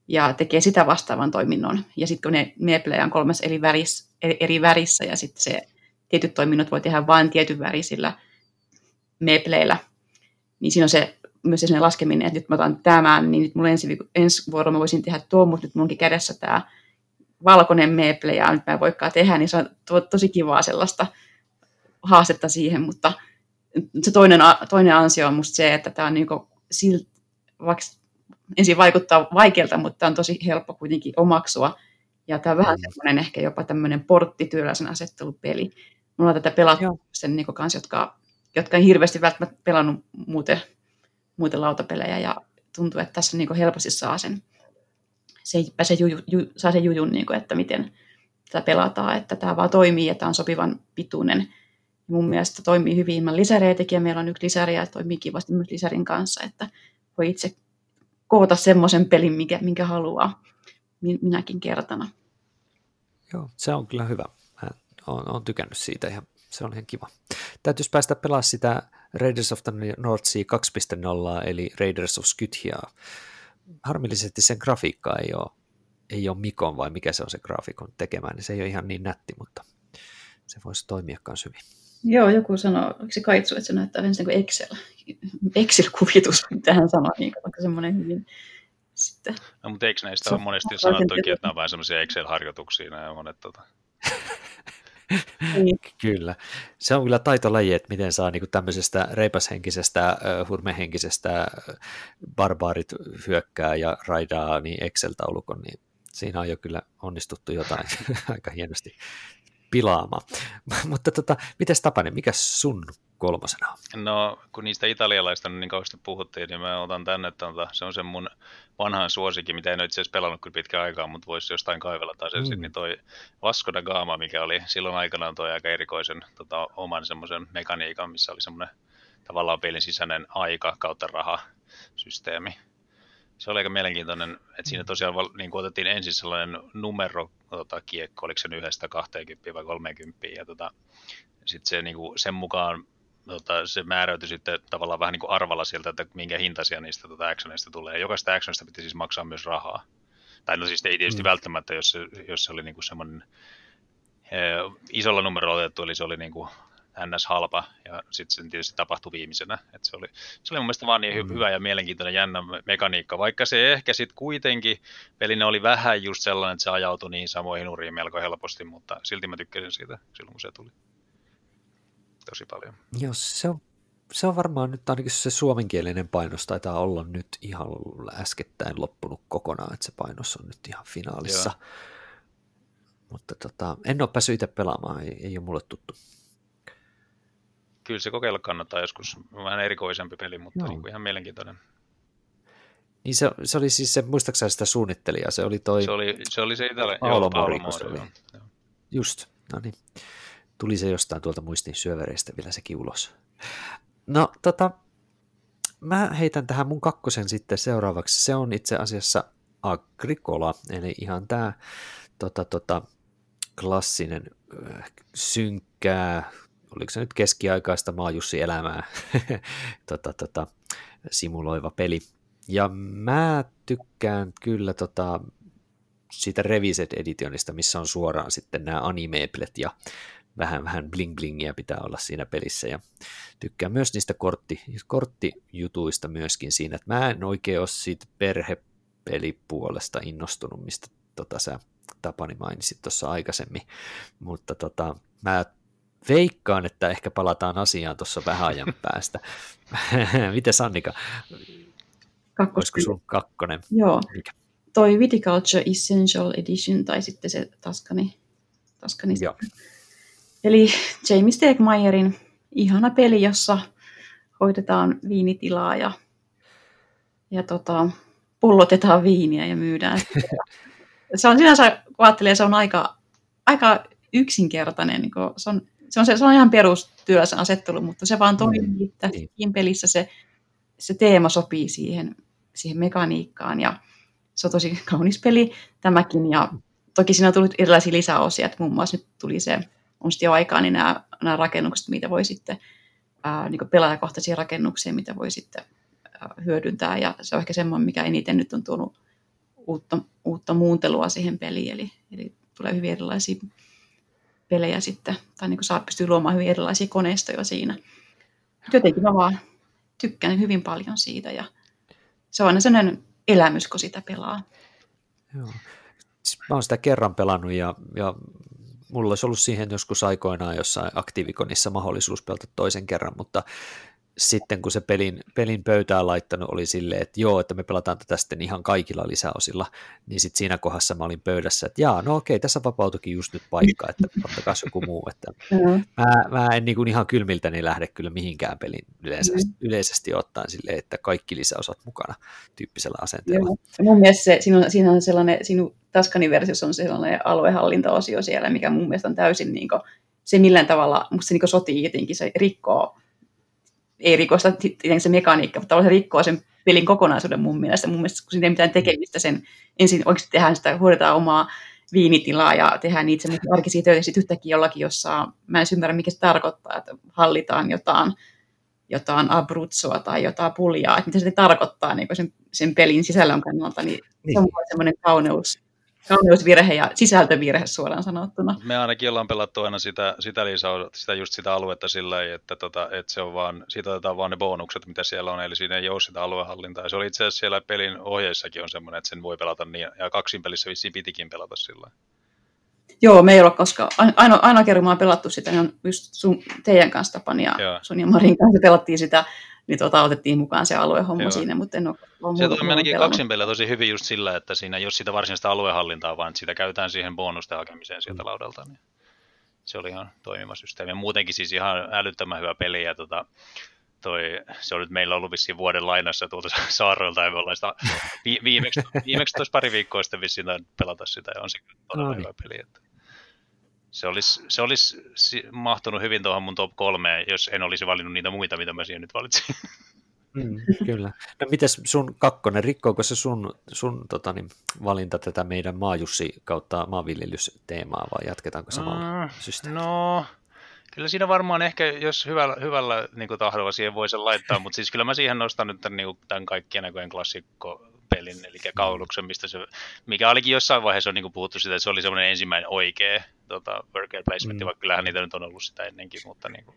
ja tekee sitä vastaavan toiminnon. Ja sitten kun ne meplejä on kolmas eri värissä, eri värissä ja sitten se tietyt toiminnot voi tehdä vain tietyn värisillä mepleillä, niin siinä on se myös se laskeminen, että nyt mä otan tämän, niin nyt mulla ensi, ensi vuoro mä voisin tehdä tuo, mutta nyt munkin kädessä tämä valkoinen meple, ja nyt mä en voikaan tehdä, niin se on to- tosi kivaa sellaista haastetta siihen, mutta se toinen, toinen ansio on musta se, että tämä on niinku silt, vaikka ensin vaikuttaa vaikealta, mutta on tosi helppo kuitenkin omaksua, ja tämä on vähän semmoinen ehkä jopa tämmöinen porttityöläisen asettelupeli. Mulla on tätä pelattu sen niinku kanssa, jotka, jotka ei hirveästi välttämättä pelannut muuten, muuten lautapelejä, ja tuntuu, että tässä niinku helposti saa sen, se pääsee juju, ju, saa sen jujun, niinku, että miten tätä pelataan, että tämä vaan toimii, ja tämä on sopivan pituinen. Mun mielestä toimii hyvin ilman lisäreitäkin, ja meillä on yksi lisäri, ja toimii kivasti myös lisärin kanssa, että voi itse koota semmoisen pelin, minkä, minkä haluaa minäkin kertana. Joo, se on kyllä hyvä. Mä oon, oon tykännyt siitä, ja se on ihan kiva. Täytyisi päästä pelaamaan sitä Raiders of the North Sea kaksi piste nolla, eli Raiders of Skythiaa. Harmillisesti sen grafiikka ei ole, ei ole Mikon, vai mikä se on se graafikon tekemään, niin se ei ole ihan niin nätti, mutta se voisi toimia myös hyvin. Joo, joku sanoi, oliko se Kaitsu, että se näyttää ensin kuin Excel, Excel-kuvitus, mitä hän sanoi, niin vaikka semmoinen hyvin sitten. No, mutta eikö näistä ole monesti sanottukin, että nämä on vähän semmoisia Excel-harjoituksia nämä monet tota. Kyllä. Se on kyllä taitolaji, että miten saa niin kuin tämmöisestä reipashenkisestä, hurmehenkisestä barbaarit hyökkää ja raidaa niin Excel-taulukon, niin siinä on jo kyllä onnistuttu jotain aika hienosti pilaamaan. Mutta tota, mites Tapani, mikä sun kolmosena on? No, kun niistä italialaista niin kauheasti puhuttiin, niin mä otan tänne, että se on sen mun vanhan suosikin, mitä en ole itse asiassa pelannut kyllä pitkään aikaa, mutta voisi jostain kaivella taas mm. ensin, niin toi Vasco da Gama, mikä oli silloin aikanaan toi aika erikoisen tota, oman semmoisen mekaniikan, missä oli semmoinen tavallaan pelin sisäinen aika kautta rahasysteemi. Se oli aika mielenkiintoinen, että siinä tosiaan niin kuin otettiin ensin sellainen numero tota, kiekko, oliko se yhdestä kaksikymmentä vai kolmekymmentä, ja tota, sitten se, niin kuin, sen mukaan tota, se määräytyi sitten tavallaan vähän niin kuin arvalla sieltä, että minkä hintaisia niistä tota, actioneista tulee. Jokaista actionista piti siis maksaa myös rahaa. Tai no siis ei tietysti mm. välttämättä, jos, jos se oli niin kuin semmoinen eh, isolla numerolla otettu, eli se oli niin kuin ns. Halpa, ja sitten se tietysti tapahtui viimeisenä. Et se, oli, se oli mun mielestä vaan niin hy- hyvä ja mielenkiintoinen jännä mekaniikka, vaikka se ehkä sitten kuitenkin pelinä oli vähän just sellainen, että se ajautui niihin samoihin uriin melko helposti, mutta silti mä tykkäsin siitä silloin, kun se tuli tosi paljon. Joo, se on, se on varmaan nyt ainakin se suomenkielinen painos taitaa olla nyt ihan äskettäin loppunut kokonaan, että se painos on nyt ihan finaalissa. Joo. Mutta tota, en ole päässyt itse pelaamaan, ei, ei ole mulle tuttu. Kyllä se kokeilla kannattaa joskus. Vähän erikoisempi peli, mutta niin kuin ihan mielenkiintoinen. Niin se, se oli siis se, muistaakseni sitä suunnittelijaa, se oli toi... Se oli se, oli se Italian... Paolo Moriko se oli. Joo. Just, no niin. Tuli se jostain tuolta muistin syövereistä vielä sekin ulos. No tota, mä heitän tähän mun kakkosen sitten seuraavaksi. Se on itse asiassa Agricola, eli ihan tää tota, tota, klassinen synkkää... Oliko se nyt keskiaikaista maajussi-elämää tota, tota, simuloiva peli. Ja mä tykkään kyllä tota, siitä Revised Editionista, missä on suoraan sitten nämä animeplet ja vähän, vähän bling-blingiä pitää olla siinä pelissä. Ja tykkään myös niistä kortti, korttijutuista myöskin siinä, että mä en oikein ole siitä perhepelipuolesta innostunut, mistä tota, sä Tapani mainitsit tuossa aikaisemmin, mutta tota, mä veikkaan, että ehkä palataan asiaan tuossa vähän ajan päästä. Mites Annika? Kakkos. Olisiko sun kakkonen? Joo. Mikä? Toi Viticulture Essential Edition, tai sitten se Taskani. Taskani. Joo. Eli Jamie Stegmaierin ihana peli, jossa hoidetaan viinitilaa ja, ja tota, pullotetaan viiniä ja myydään. Se on sinänsä, kun ajattelee, se on aika... aika yksinkertainen, niin se, on, se, on, se on ihan perustyöläisen asettelu, mutta se vaan toimii, että siinä pelissä se, se teema sopii siihen, siihen mekaniikkaan, ja se on tosi kaunis peli tämäkin, ja toki siinä on tullut erilaisia lisäosia, että muun muassa nyt tuli se, on sitten jo aikaa, niin nämä, nämä rakennukset, mitä voi sitten, ää, niin kuin pelaajakohtaisia rakennuksia, mitä voi sitten ää, hyödyntää, ja se on ehkä semmoinen, mikä eniten nyt on tuonut uutta, uutta muuntelua siihen peliin, eli, eli tulee hyvin erilaisia pelejä sitten, tai niin kuin saa pystyy luomaan hyvin erilaisia koneistoja siinä. Jotenkin mä vaan tykkään hyvin paljon siitä, ja se on aina sellainen elämys, kun sitä pelaa. Joo. Mä oon sitä kerran pelannut, ja, ja mulla olisi ollut siihen joskus aikoinaan jossain aktiivikonissa mahdollisuus pelata toisen kerran, mutta sitten kun se pelin, pelin pöytään laittanut oli silleen, että joo, että me pelataan tätä sitten ihan kaikilla lisäosilla, niin sitten siinä kohdassa mä olin pöydässä, että jaa, no okei, tässä vapautuikin just nyt paikka, että ottakaa joku muu, että mä, mä en niin kuin ihan kylmiltäni lähde kyllä mihinkään pelin yleisesti, yleisesti ottaen silleen, että kaikki lisäosat mukana tyyppisellä asenteella. Joo. Mun mielestä se, siinä, on, siinä on sellainen, sinun Taskanin versiossa on sellainen aluehallintaosio siellä, mikä mun mielestä on täysin niin kuin, se millään tavalla, musta se niin kuin sotii jotenkin, se rikkoo ei rikosta tietenkin se mekaniikka, mutta se rikkoo sen pelin kokonaisuuden mun mielestä. Mun mielestä, kun siinä ei mitään tekemistä sen, ensin oikeasti tehdään sitä, huodetaan omaa viinitilaa ja tehdään niitä arkisia töitä, ja sitten yhtäkkiä jollakin, jossa mä en ymmärrä, mikä se tarkoittaa, että hallitaan jotain, jotain abruzzoa tai jotain puljaa, että mitä se tarkoittaa niin sen, sen pelin sisällön kannalta, niin, niin. Se on semmoinen kauneus. Kauneusvirhe ja sisältövirhe suoraan sanottuna. Me ainakin ollaan pelattu aina sitä, sitä, lisää, sitä, just sitä aluetta sillä tavalla, että, tota, että se on vaan, siitä otetaan vaan ne bonukset, mitä siellä on, eli siinä ei ole sitä aluehallintaa. Se oli itse asiassa siellä pelin ohjeissakin on semmoinen, että sen voi pelata niin, ja kaksin pelissä vissiin pitikin pelata sillä tavalla. Joo, me ei ole koskaan, aina, aina kerran mä oon pelattu sitä, niin on just sun, teidän kanssa Tapani ja Joo. sun ja Marin kanssa pelattiin sitä, niin tuota, otettiin mukaan se aluehomma Joo. siinä, mutta en ole, ole se on ainakin kaksin pelejä tosi hyvin just sillä, että siinä ei ole sitä varsinaista aluehallintaa, vaan sitä käytetään siihen bonusten hakemiseen sieltä laudalta. Niin se oli ihan toimiva systeemi. Muutenkin siis ihan älyttömän hyvä peli. Ja tota, toi, se on nyt meillä ollut vissiin vuoden lainassa tuolta Saaroilta, ja me ollaan sitä vi- viimeksi, viimeksi tois pari viikkoa sitten vissiin pelata sitä, ja on se todella hyvä peli. Että se olisi, se olisi mahtunut hyvin tuohon mun top kolmeen, jos en olisi valinnut niitä muita, mitä mä siihen nyt valitsin. Mm, kyllä. No mites sun kakkonen, rikkoako se sun, sun tota niin, valinta tätä meidän maajussi kautta maanviljelysteemaa, vai jatketaanko samalla mm, systeemillä? No, kyllä siinä varmaan ehkä, jos hyvällä, hyvällä niin kuin tahdolla siihen voi sen laittaa, mutta siis kyllä mä siihen nostan nyt tämän, niin tämän kaikkien näköinen klassikko pelin, eli Kauluksen, mistä se, mikä olikin jossain vaiheessa on niin kuin puhuttu sitä, että se oli semmoinen ensimmäinen oikea tota, worker placement, mm. vaikka kyllähän niitä nyt on ollut sitä ennenkin, mutta niin kuin,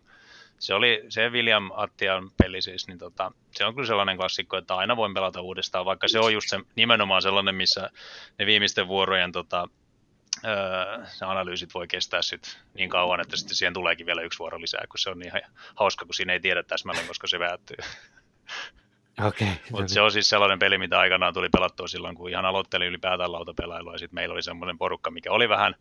se oli se William Attian peli siis, niin tota, se on kyllä sellainen klassikko, että aina voin pelata uudestaan, vaikka se on just se, nimenomaan sellainen, missä ne viimeisten vuorojen tota, öö, se analyysit voi kestää sit niin kauan, että sitten siihen tuleekin vielä yksi vuoro lisää, kun se on niin hauska, kun siinä ei tiedä täsmälleen, koska se päättyy. Okay, mutta se on siis sellainen peli, mitä aikanaan tuli pelattua silloin, kun ihan aloittelin ylipäätään lautapelailua, ja sitten meillä oli semmoinen porukka, mikä oli vähän,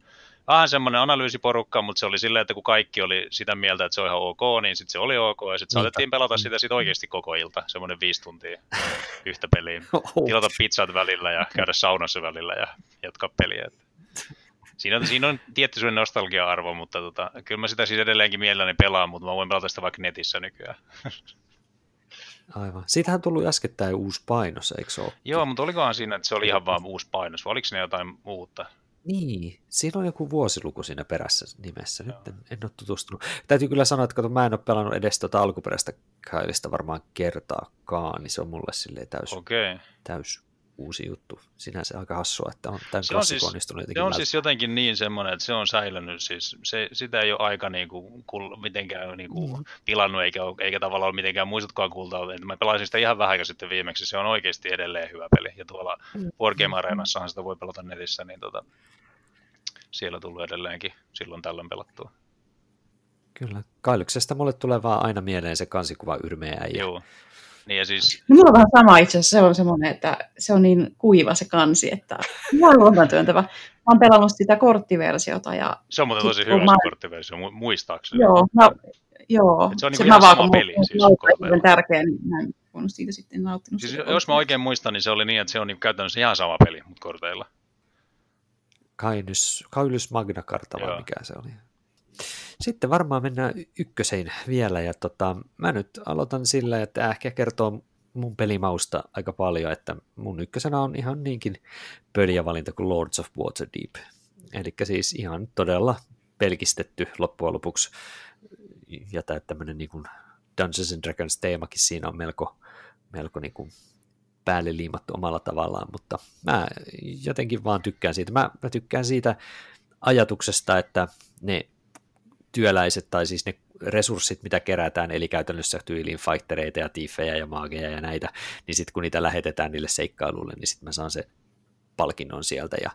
vähän semmoinen analyysiporukka, mutta se oli silleen, että kun kaikki oli sitä mieltä, että se on ihan ok, niin sitten se oli ok, ja sitten saatettiin pelata sitä sit oikeasti koko ilta, semmoinen viisi tuntia yhtä peliä, tilata pizzat välillä ja käydä saunassa välillä ja jatkaa peliä. Siinä on, siinä on tietty sellainen nostalgia-arvo, mutta tota, kyllä mä sitä siis edelleenkin mielelläni pelaan, mutta mä voin pelata sitä vaikka netissä nykyään. Aivan. Siitähän on tullut äskettäin uusi painos, eikö se ole? Joo, mutta olikohan siinä, että se oli ihan vaan uusi painos, vai oliko ne jotain muuta? Niin, siinä on joku vuosiluku siinä perässä nimessä, nyt en, en ole tutustunut. Täytyy kyllä sanoa, että kato, mä en ole pelannut edes tuota alkuperäistä Kailista varmaan kertaakaan, niin se on mulle silleen täys, okay. täys uusi juttu. Sinänsä aika hassua, että on tämän klassikon siis, onnistunut jotenkin. Se on läpi. Siis jotenkin niin semmoinen, että se on säilynyt, siis se, sitä ei ole aika niinku, kul, mitenkään niinku mm-hmm. pilannut, eikä, eikä tavallaan ole mitenkään muistutkaan kultautunut. Mä pelasin sitä ihan vähän aikaa sitten viimeksi, se on oikeasti edelleen hyvä peli. Ja tuolla Wargame Areenassahan sitä voi pelata netissä, niin tota, siellä tullut edelleenkin silloin tällöin pelattua. Kyllä, Kailuksesta mulle tulee vaan aina mieleen se kansikuva yrmeä. Ja Joo. Niin ja siis no, mulla on vähän sama itse asiassa, se on semmoinen, että se on niin kuiva se kansi, että on luontaan työntävä. Mä oon pelannut sitä korttiversiota. Ja se on muuten tosi hyvä mä... se korttiversio, muistaakseni. Joo, mä, joo. Se on niin se ihan sama peli. Se siis, on tärkeä, niin mä en voinut siitä sitten nauttinut. Siis, jos mä oikein muistan, niin se oli niin, että se on niin käytännössä ihan sama peli, mutta korteilla. Kailus, Kailus Magna Carta vai mikä se oli. Sitten varmaan mennään ykköseen vielä, ja tota, mä nyt aloitan sillä, että ehkä kertoo mun pelimausta aika paljon, että mun ykkösenä on ihan niinkin pöliä valinta kuin Lords of Waterdeep, eli siis ihan todella pelkistetty loppujen lopuksi, ja tää tämmönen niin kuin Dungeons and Dragons teemakin siinä on melko, melko niin kuin päälle liimattu omalla tavallaan, mutta mä jotenkin vaan tykkään siitä. Mä, mä tykkään siitä ajatuksesta, että ne työläiset tai siis ne resurssit, mitä kerätään, eli käytännössä tyyliin fightereita ja tiifejä ja maageja ja näitä, niin sitten kun niitä lähetetään niille seikkailuille, niin sitten mä saan se palkinnon sieltä ja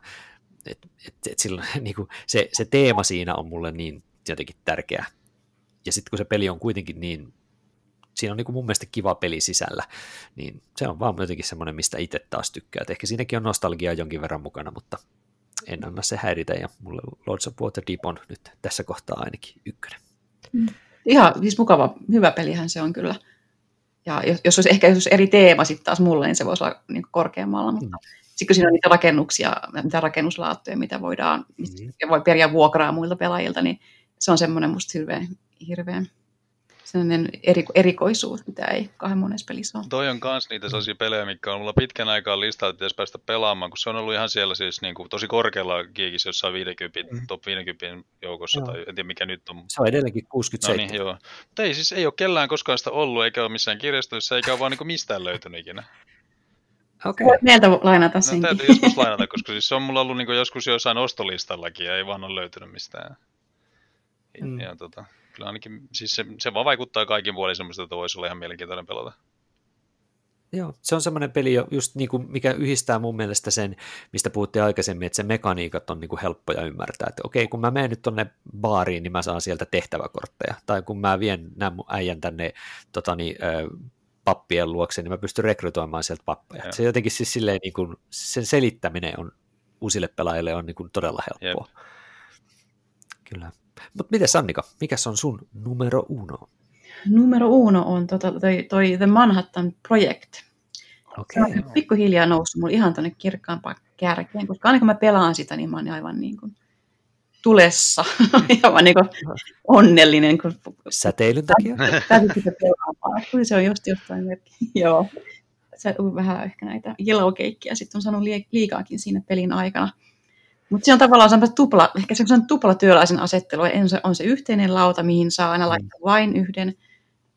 et, et, et silloin, niin kuin se, se teema siinä on mulle niin jotenkin tärkeä. Ja sitten kun se peli on kuitenkin niin, siinä on niin kuin mun mielestä kiva peli sisällä, niin se on vaan jotenkin semmoinen, mistä itse taas tykkää. Et ehkä siinäkin on nostalgiaa jonkin verran mukana, mutta en anna se häiritä, ja mulle Lords of Waterdeep on nyt tässä kohtaa ainakin ykkönen. Mm. Ihan siis mukava, hyvä pelihän se on kyllä. Ja jos, jos olisi ehkä jos eri teema sitten taas mulle, niin se voisi olla niin korkeammalla, mutta mm. sitten kun siinä on niitä rakennuksia, niitä rakennuslaattoja, mitä voidaan, mm. ja voi periä vuokraa muilta pelaajilta, niin se on semmoinen musta hirveän, hirveän sellainen eri, erikoisuus, mitä ei kahden monessa pelissä ole. Toi on kans niitä sellaisia pelejä, mitkä on mulla pitkän aikaa listalla, että pitäisi päästä pelaamaan, kun se on ollut ihan siellä siis niin kuin tosi korkealla kiikissä jossain viisikymmentä, top viisikymmentä joukossa, joo. Tai en tiedä mikä nyt on. Se on edelleenkin kuusikymmentäseitsemän. No niin, joo. Mutta ei siis, ei ole kellään koskaan sitä ollut, eikä ole missään kirjastoissa, eikä ole vaan niin kuin mistään löytynyt ikinä. Okay. Voit meiltä lainata senkin. No, täytyy joskus lainata, koska siis se on mulla ollut niin kuin joskus jossain ostolistallakin, ja ei vaan ole löytynyt mistään. Mm. Ja tota... Kyllä ainakin, siis se, se vaan vaikuttaa kaikin puolin semmoista, että voisi olla ihan mielenkiintoinen pelata. Joo, se on semmoinen peli, just niin kuin mikä yhdistää mun mielestä sen, mistä puhuttiin aikaisemmin, että se mekaniikat on niin kuin helppoja ymmärtää. Että okei, kun mä menen nyt tonne baariin, niin mä saan sieltä tehtäväkortteja. Tai kun mä vien nämä mun äijän tänne totani, pappien luokse, niin mä pystyn rekrytoimaan sieltä pappeja. Se jotenkin siis silleen, niin kuin, sen selittäminen on, uusille pelaajille on niin kuin todella helppoa. Jep. Kyllä. Mutta mites Annika, mikäs on sun numero uno? Numero uno on tota, toi, toi The Manhattan Project. Okay. Se on pikkuhiljaa noussut mulle ihan tonne kirkkaampaan kärkeen, koska aina kun mä pelaan sitä, niin mä oon aivan niin kuin tulessa, aivan niin kuin onnellinen. Kun... Säteilyn takia? Täytyy sitä pelaamaan, kun se on just jostain merkki. Joo, se on vähän ehkä näitä yellowkeikkiä, sitten on saanut liikaakin siinä pelin aikana. Mutta se on tavallaan semmoinen tupla, ehkä semmoisen tuplatyöläisen asettelu. Ensin on se yhteinen lauta, mihin saa aina laittaa vain yhden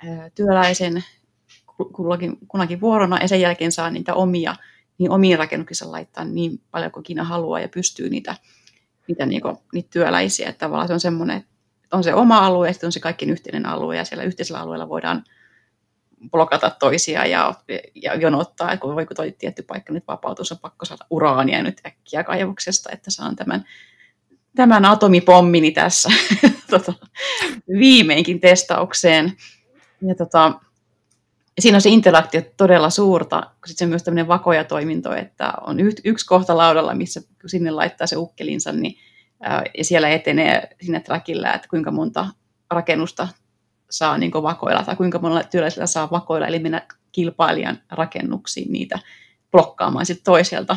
ö, työläisen kullakin, kunakin vuorona, ja sen jälkeen saa niitä omia, niin omiin rakennuksissa laittaa niin paljon kuin Kiina haluaa, ja pystyy niitä, niitä, niinku, niitä työläisiä. Et tavallaan se on semmoinen, on se oma alue, ja sitten on se kaikkien yhteinen alue, ja siellä yhteisellä alueella voidaan blokata toisia ja, ja jonottaa, että voiko toi tietty paikka nyt vapautus, on pakko saada uraania nyt äkkiä kaivoksesta, että saan tämän, tämän atomipommini tässä tota, viimeinkin testaukseen. Ja, tota, ja siinä on se interaktio todella suurta, kun sitten se on myös tämmöinen vakoja toiminto, että on yh, yksi kohta laudalla, missä sinne laittaa se ukkelinsa, niin, ää, ja siellä etenee sinne trackillä, että kuinka monta rakennusta saa niin kuin vakoilla, tai kuinka monella työläisellä saa vakoilla, eli mennä kilpailijan rakennuksiin niitä blokkaamaan sitten toiselta.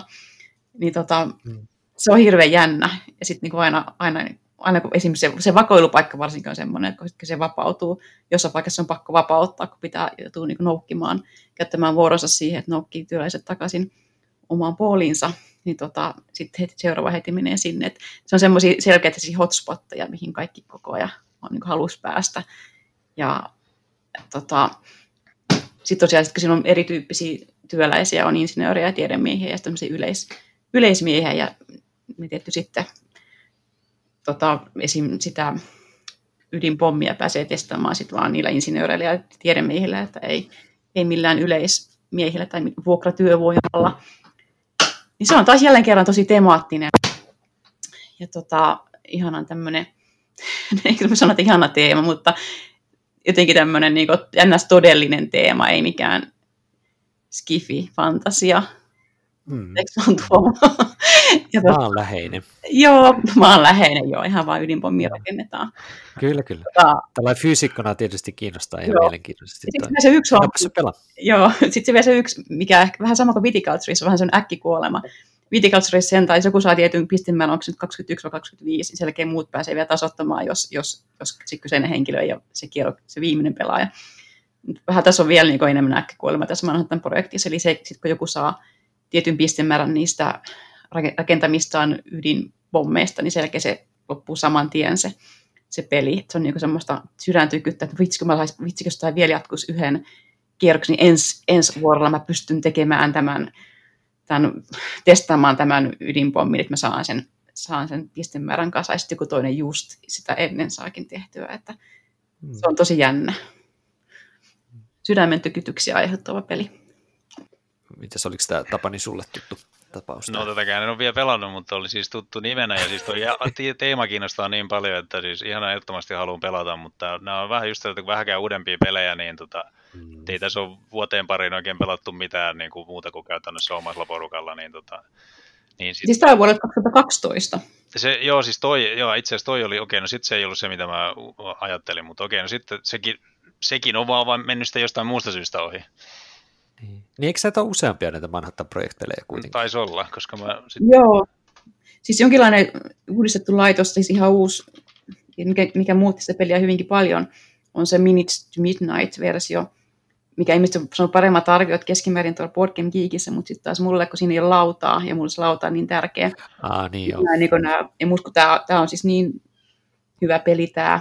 Niin tota, mm. se on hirveän jännä. Ja sitten niin aina, aina, aina kun esimerkiksi se, se vakoilupaikka varsinkin on semmoinen, että kun se vapautuu, jossain paikassa on pakko vapauttaa, kun pitää joutua niin kuin noukkimaan, käyttämään vuoronsa siihen, että noukkii työläiset takaisin omaan pooliinsa, niin tota, sitten seuraava heti menee sinne. Et se on semmoisia selkeitä hotspotteja, mihin kaikki koko ajan on niin kuin halus päästä. Ja tota, sitten tosiaan, sit, kun siinä on erityyppisiä työläisiä, on insinöörejä ja tiedemiehiä ja tämmöisiä yleis, yleismiehiä, ja me tietty sitten tota, esim. Sitä ydinpommia pääsee testaamaan sitten vaan niillä insinööreillä ja tiedemiehillä, että ei, ei millään yleismiehillä tai vuokratyövoimalla. Niin se on taas jälleen kerran tosi temaattinen ja tota, ihanan tämmöinen, eikö mä sanon, että ihana teema, mutta jotenkin tämmöinen niin ennäs todellinen teema, ei mikään skifi-fantasia. Mm. Eikö se on Tuomo? Maanläheinen. Joo, maanläheinen, joo. Ihan vaan ydinpommia rakennetaan. Kyllä, kyllä. Tota, tällainen fyysikkona tietysti kiinnostaa ihan mielenkiintoisesti. Sitten se yksi on. Joo, sitten se vielä se yksi, mikä ehkä vähän sama kuin Viticulturissa, vähän se on äkkikuolema. Viticulturissa sen tai joku saa tietyn pistemäärän, onko nyt kaksikymmentäyksi vai kaksikymmentäviisi, niin sen jälkeen muut pääsee vielä tasoittamaan, jos, jos, jos se kyseinen henkilö ei ole se, kierro, se viimeinen pelaaja. Vähän tässä on vielä niin enemmän äkkikuolema tässä Manhattan projektissa, eli se, sit kun joku saa tietyn pistemäärän niistä rakentamistaan ydinbommeista, niin sen jälkeen se loppuu saman tien se, se peli. Se on niin semmoista sydäntykyttä, että vitsikö mä saisin, vitsikö tämä vielä jatkuisi yhden kierroksi, niin ens, ensi vuorolla mä pystyn tekemään tämän, tämän testaamaan tämän ydinpommin, että mä saan sen, saan sen pistemäärän kasaan, ja sitten joku toinen just sitä ennen saakin tehtyä, että se on tosi jännä. Sydämen tykytyksiä aiheuttava peli. Mitäs, oliko tämä Tapani sulle tuttu tapaus? No tätäkään en ole vielä pelannut, mutta oli siis tuttu nimenä ja siis tuo teema kiinnostaa niin paljon, että siis ihan ehdottomasti haluan pelata, mutta nämä on vähän just että kun vähänkään uudempia pelejä, niin tota, mm. ei tässä ole vuoteen pariin oikein pelattu mitään niin kuin muuta kuin käytännössä omalla porukalla, niin tota... Niin sit... Siis tämä on vuodet kaksituhattakaksitoista. Se, joo, siis toi, joo, itse asiassa toi oli, okei, okay, no sitten se ei ollut se, mitä mä ajattelin, mutta okei, okay, no sitten sekin, sekin on vaan, vaan mennyt sitten jostain muusta syystä ohi. Niin, niin eikö sä ole useampia näitä Manhattan projektipelejä kuitenkin? Taisi olla, koska mä... Sit... Joo, siis jonkinlainen uudistettu laitos, siis ihan uusi, mikä, mikä muutti sitä peliä hyvinkin paljon, on se Minutes to Midnight-versio, mikä ihmiset on paremmat arviot keskimäärin tuolla Board Game Geekissä, mutta sitten taas mulle, kun siinä ei ole lautaa, ja mulle se lauta on niin tärkeä. Ah, niin joo. Niin nämä, ja musta, tämä, tämä on siis niin hyvä peli tämä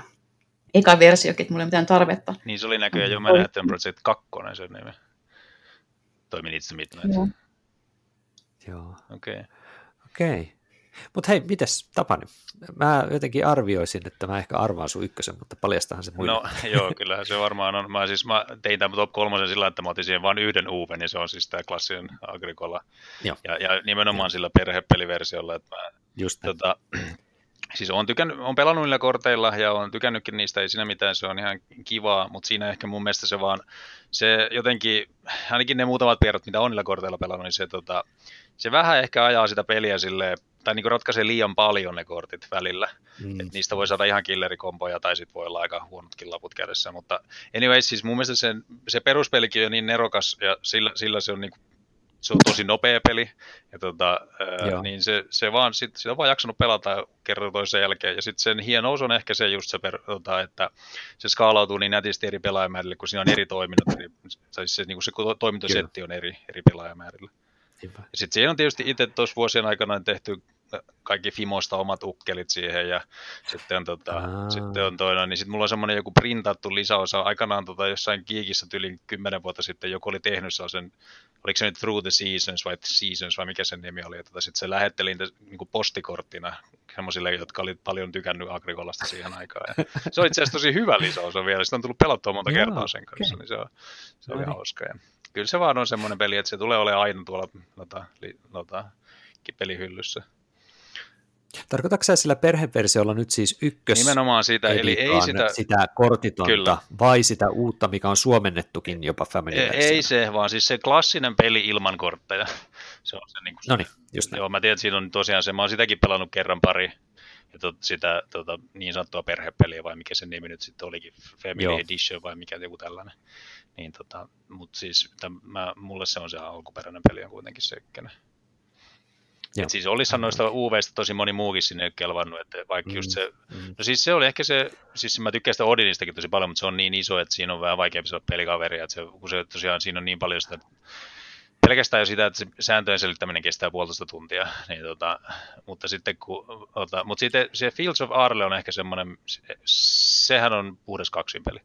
eka versio, että mulla ei mitään tarvetta. Niin se oli näköjään jo Manhattan Project kaksi, se nimi. Toi Minutes to Midnight. Joo. Joo. Okei. Okay. Okei. Okay. Mutta hei, mites Tapani? Mä jotenkin arvioisin, että mä ehkä arvaan sun ykkösen, mutta paljastahan se muille. No joo, kyllähän se varmaan on. Mä, siis, mä tein tämän top kolmosen sillä, että mä otin siihen vain yhden uuven, ja se on siis tämä klassinen Agricola. Ja, ja nimenomaan joo. Sillä perhepeliversiolla. Että mä, just tota, siis on, tykännyt, on pelannut niillä korteilla ja on tykännytkin niistä, ei siinä mitään, se on ihan kivaa, mutta siinä ehkä mun mielestä se vaan, se jotenkin, ainakin ne muutamat pierrot, mitä on niillä korteilla pelannut, niin se, tota, se vähän ehkä ajaa sitä peliä silleen, tai niin kuin ratkaisee liian paljon ne kortit välillä, mm. että niistä voi saada ihan killerikompoja tai sitten voi olla aika huonotkin laput kädessä, mutta anyways, siis mun mielestä se, se peruspelikin on niin nerokas ja sillä, sillä se on niin kuin, se on tosi nopea peli, ja tota, ää, niin se, se vaan, sit, sitä on vaan jaksanut pelata kerran toisen jälkeen, ja sitten sen hienous on ehkä se just se, per, tota, että se skaalautuu niin nätisti eri pelaajamäärille, kun siinä on eri toiminnot, eri, tai siis se, niin se toimintasetti on eri, eri pelaajamäärillä. Ja sitten siihen on tietysti itse tuossa vuosien aikana tehty kaikki Fimosta omat ukkelit siihen, ja sitten on, tota, sitten on toinen, niin sitten mulla on semmoinen joku printattu lisäosa, aikanaan tota, jossain geekissä tyylin kymmenen vuotta sitten joku oli tehnyt sellaisen, oliko se nyt Through the Seasons vai Seasons vai mikä sen nimi oli, ja tota, sitten se lähettelin niin postikorttina semmoisille, jotka oli paljon tykännyt Agricolasta siihen aikaan, ja se on itse asiassa tosi hyvä lisäosa vielä, sitä on tullut pelattua monta Jaa, kertaa sen kanssa, okay. Niin se on, se on ihan hauska. Kyllä se vaan on semmoinen peli, että se tulee olemaan aina tuolla nota, nota, pelihyllyssä. Tarkoitatko sä sillä perheversiolla nyt siis ykkös? Nimenomaan sitä, eli ei sitä... sitä kortitonta, kyllä. Vai sitä uutta, mikä on suomennettukin jopa Family Versiolla? Ei se, vaan siis se klassinen peli ilman kortteja. Se on se, niin kuin se. Noniin, just näin. Joo, mä tiedän, että siinä on tosiaan se, mä oon sitäkin pelannut kerran pari. Ja tot, sitä tota, niin sanottua perhepeliä, vai mikä sen nimi nyt sitten olikin, Family Joo. Edition vai mikä joku tällainen. Niin, tota, mutta siis täm, mä, mulle se on se alkuperäinen peli on kuitenkin se ykkönen. Et siis olisi noista U V:stä tosi moni muukin sinne kelvannut, että vaikka mm, just se, mm. no siis se oli ehkä se, siis mä tykkään sitä Odinistakin tosi paljon, mutta se on niin iso, että siinä on vähän vaikeampi se olla pelikaveria, että se, kun se tosiaan siinä on niin paljon sitä, pelkästään jo sitä, että se sääntöjen selittäminen kestää puolitoista tuntia, niin tota, mutta sitten kun, ota, mutta sitten se Fields of Arle on ehkä semmoinen, se, sehän on puhdas kaksinpeli,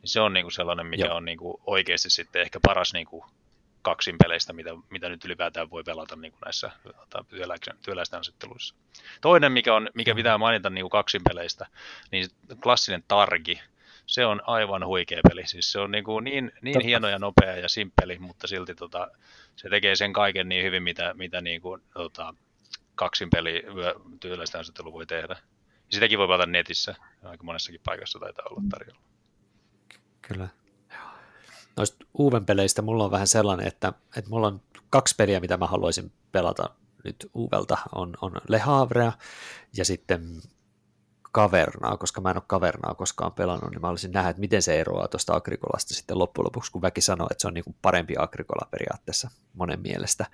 niin se on niinku sellainen, mikä Joo. on niinku oikeasti sitten ehkä paras niinku kaksin peleistä, mitä, mitä nyt ylipäätään voi pelata niin kuin näissä työläisten asetteluissa. Toinen, mikä, on, mikä pitää mainita niin kuin kaksin peleistä, niin klassinen targi. Se on aivan huikea peli. Siis se on niin, kuin niin, niin hieno ja nopea ja simppeli, mutta silti tota, se tekee sen kaiken niin hyvin, mitä, mitä niin kuin, tota, kaksin peli työläisten asettelu voi tehdä. Ja sitäkin voi pelata netissä. Aika monessakin paikassa taitaa olla tarjolla. Kyllä. Noista uuden peleistä mulla on vähän sellainen, että, että mulla on kaksi peliä, mitä mä haluaisin pelata nyt uudelta, on, on Le Havrea ja sitten Cavernaa, koska mä en ole Cavernaa koskaan pelannut, niin mä haluaisin nähdä, että miten se eroaa tuosta Agricolasta sitten loppujen lopuksi, kun väki sanoo, että se on niin kuin parempi Agricola periaatteessa monen mielestä.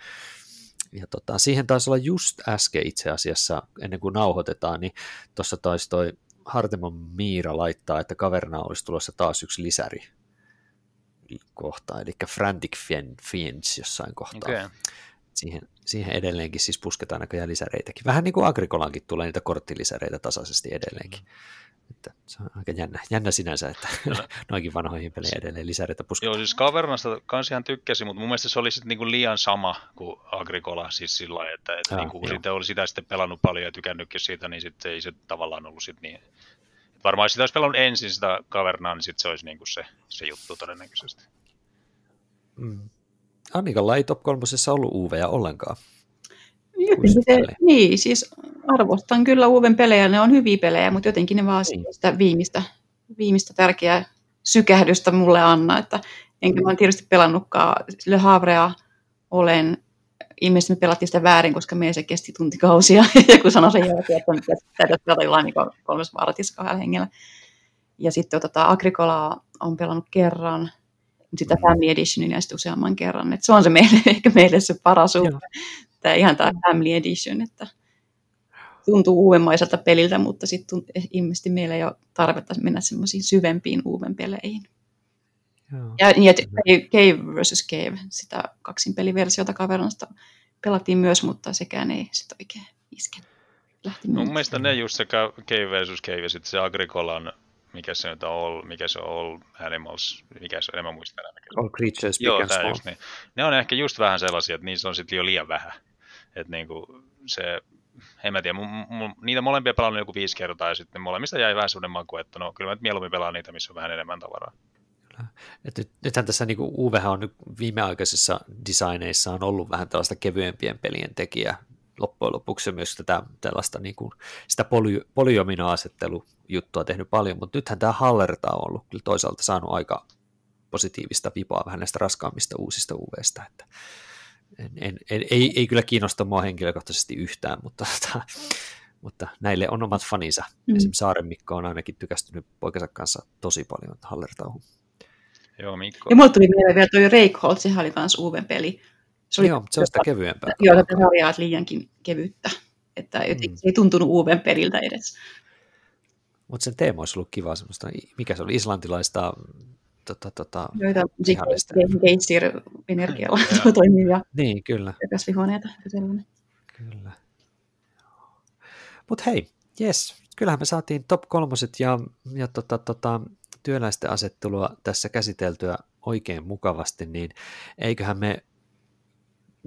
Ja tota, siihen taisi olla just äsken itse asiassa, ennen kuin nauhoitetaan, niin tuossa taisi toi Hartemon Miira laittaa, että Cavernaa olisi tulossa taas yksi lisäri kohtaa, eli Frantic Fiends jossain kohtaa. Okay. Siihen, siihen edelleenkin siis pusketaan näköjään lisäreitäkin. Vähän niin kuin Agricolaankin tulee niitä korttilisäreitä tasaisesti edelleenkin. Mm. Että Se on aika jännä, jännä sinänsä, että noikin vanhoihin peleihin edelleen lisäreitä pusketaan. Joo, siis Cavernasta kans ihan tykkäsin, mutta mun mielestä se oli sitten niinku liian sama kuin Agricola, siis sillä lailla, että et niinku siitä oli sitä sitten pelannut paljon ja tykännytkin siitä, niin sitten ei se tavallaan ollut sitten niin. Et varmaan sitä olisi pelannut ensin sitä Cavernaa, niin sitten se olisi niinku se, se juttu todennäköisesti. Mm. Annikalla ei Top kolmosessa ollut U V:ä ollenkaan. Jotenkin se, niin, siis arvostan kyllä Uven pelejä, ne on hyviä pelejä, mutta jotenkin ne vaan sitä viimeistä, viimeistä tärkeää sykähdystä mulle anna, että enkä mä oon tietysti pelannutkaan, sille Haavrea olen, ilmeisesti me pelattiin sitä väärin, koska meidän se kesti tuntikausia, ja kun sanoin sen jälkeen, että täytyy pelata jollain kolmessa vartissa kahdella hengellä. Ja sitten tota, Agricolaa on pelannut kerran, sitä Family Editionin ja sitten useamman kerran, että se on se meille, ehkä meille se paras Uve. Tämä ihan tämä Family Edition, että tuntuu uudemmaiselta peliltä, mutta sitten ilmeisesti meillä ei ole tarvetta mennä semmoisiin syvempiin uuden peleihin. Joo. Ja niin, että Cave versus. Cave, sitä kaksinpeliversiota Cavernasta pelattiin myös, mutta sekään ei sitten oikein isken. Lähti no, mun mielestä ne just se Cave versus. Cave ja sitten se Agricolan, mikä se nyt on, all, mikä se on All Animals, mikä se on, en mä muista enää. All Creatures, Big and Small. Niin. Ne on ehkä just vähän sellaisia, että niissä on sitten jo liian vähän. Että niinku se, en mä tiedä, m- m- niitä molempia pelannut joku viisi kertaa ja sitten molemmista jäi vähän sellainen maku, että no kyllä mä mieluummin pelaan niitä, missä on vähän enemmän tavaraa. Et nyt, nythän tässä niinku Uvehän on nyt viimeaikaisissa designeissa on ollut vähän tällaista kevyempien pelien tekijä. Loppujen lopuksi myös tätä, tällaista niin kuin, sitä poly, polyomina-asettelujuttua tehnyt paljon, mutta nythän tämä Hallerta on ollut kyllä toisaalta saanut aika positiivista vipaa vähän näistä raskaammista uusista U V:stä. Että en, en, en, ei, ei kyllä kiinnosta mua henkilökohtaisesti yhtään, mutta, tota, mutta näille on omat faninsa. Mm. Esimerkiksi Saaren Mikko on ainakin tykästynyt poikansa kanssa tosi paljon Hallertauhun. Joo, Mikko. Ja mulle tuli mieleen vielä tuo Reikholt, sehän oli myös uuden peli. Se oli, joo, se on sitä kevyempää. Joo, että harjaa liiankin kevyyttä, että mm. se ei tuntunut uuden peliltä edes. Mutta sen teema olisi ollut kiva, semmoista, mikä se oli, islantilaista tota, tota, joita geysir-energialla mm, toimivia. Niin, kyllä. Kasvihuoneita. Kyllä. Mutta hei, jes, kyllähän me saatiin top kolmoset ja, ja tota, tota, työläisten asettelua tässä käsiteltyä oikein mukavasti, niin eiköhän me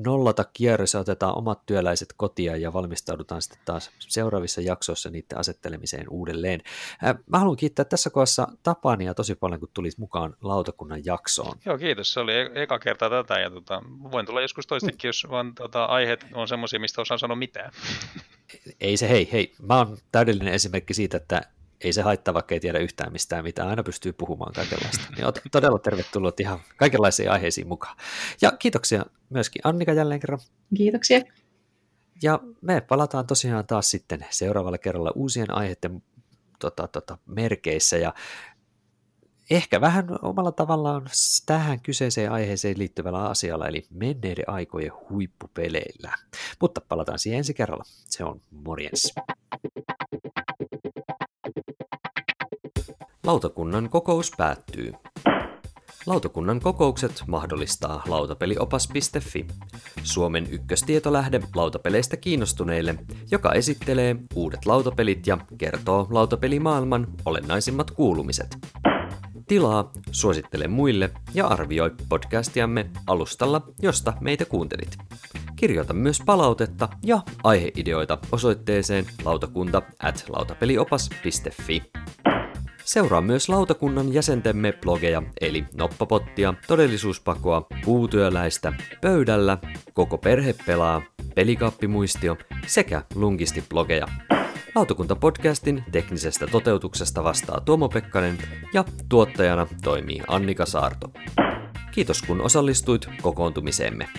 nollata kierros ja otetaan omat työläiset kotia ja valmistaudutaan sitten taas seuraavissa jaksoissa niiden asettelemiseen uudelleen. Mä haluan kiittää tässä kohdassa Tapania tosi paljon, kun tulit mukaan lautakunnan jaksoon. Joo, kiitos. Se oli e- eka kerta tätä ja tota, voin tulla joskus toistikin, mm. jos vaan tota, aiheet on semmoisia, mistä osaan sanoa mitään. Ei se, hei, hei. Mä oon täydellinen esimerkki siitä, että ei se haittaa, vaikka ei tiedä yhtään mistään mitään, aina pystyy puhumaan kaikenlaista. Niin oot todella tervetuloa ihan kaikenlaisiin aiheisiin mukaan. Ja kiitoksia myöskin Annika jälleen kerran. Kiitoksia. Ja me palataan tosiaan taas sitten seuraavalla kerralla uusien aiheiden tota, tota, merkeissä ja ehkä vähän omalla tavallaan tähän kyseiseen aiheeseen liittyvällä asialla, eli menneiden aikojen huippupeleillä. Mutta palataan siihen ensi kerralla. Se on morjens. Lautakunnan kokous päättyy. Lautakunnan kokoukset mahdollistaa lautapeliopas piste fi, Suomen ykköstietolähde lautapeleistä kiinnostuneille, joka esittelee uudet lautapelit ja kertoo lautapelimaailman olennaisimmat kuulumiset. Tilaa, suosittele muille ja arvioi podcastiamme alustalla, josta meitä kuuntelit. Kirjoita myös palautetta ja aiheideoita osoitteeseen lautakunta at lautapeliopas piste fi. Seuraa myös lautakunnan jäsentemme blogeja, eli Noppapottia, Todellisuuspakoa, Puutyöläistä, Pöydällä, Koko perhe pelaa, Pelikaappimuistio sekä Lungisti-blogeja. Lautakuntapodcastin teknisestä toteutuksesta vastaa Tuomo Pekkanen ja tuottajana toimii Annika Saarto. Kiitos kun osallistuit kokoontumiseemme.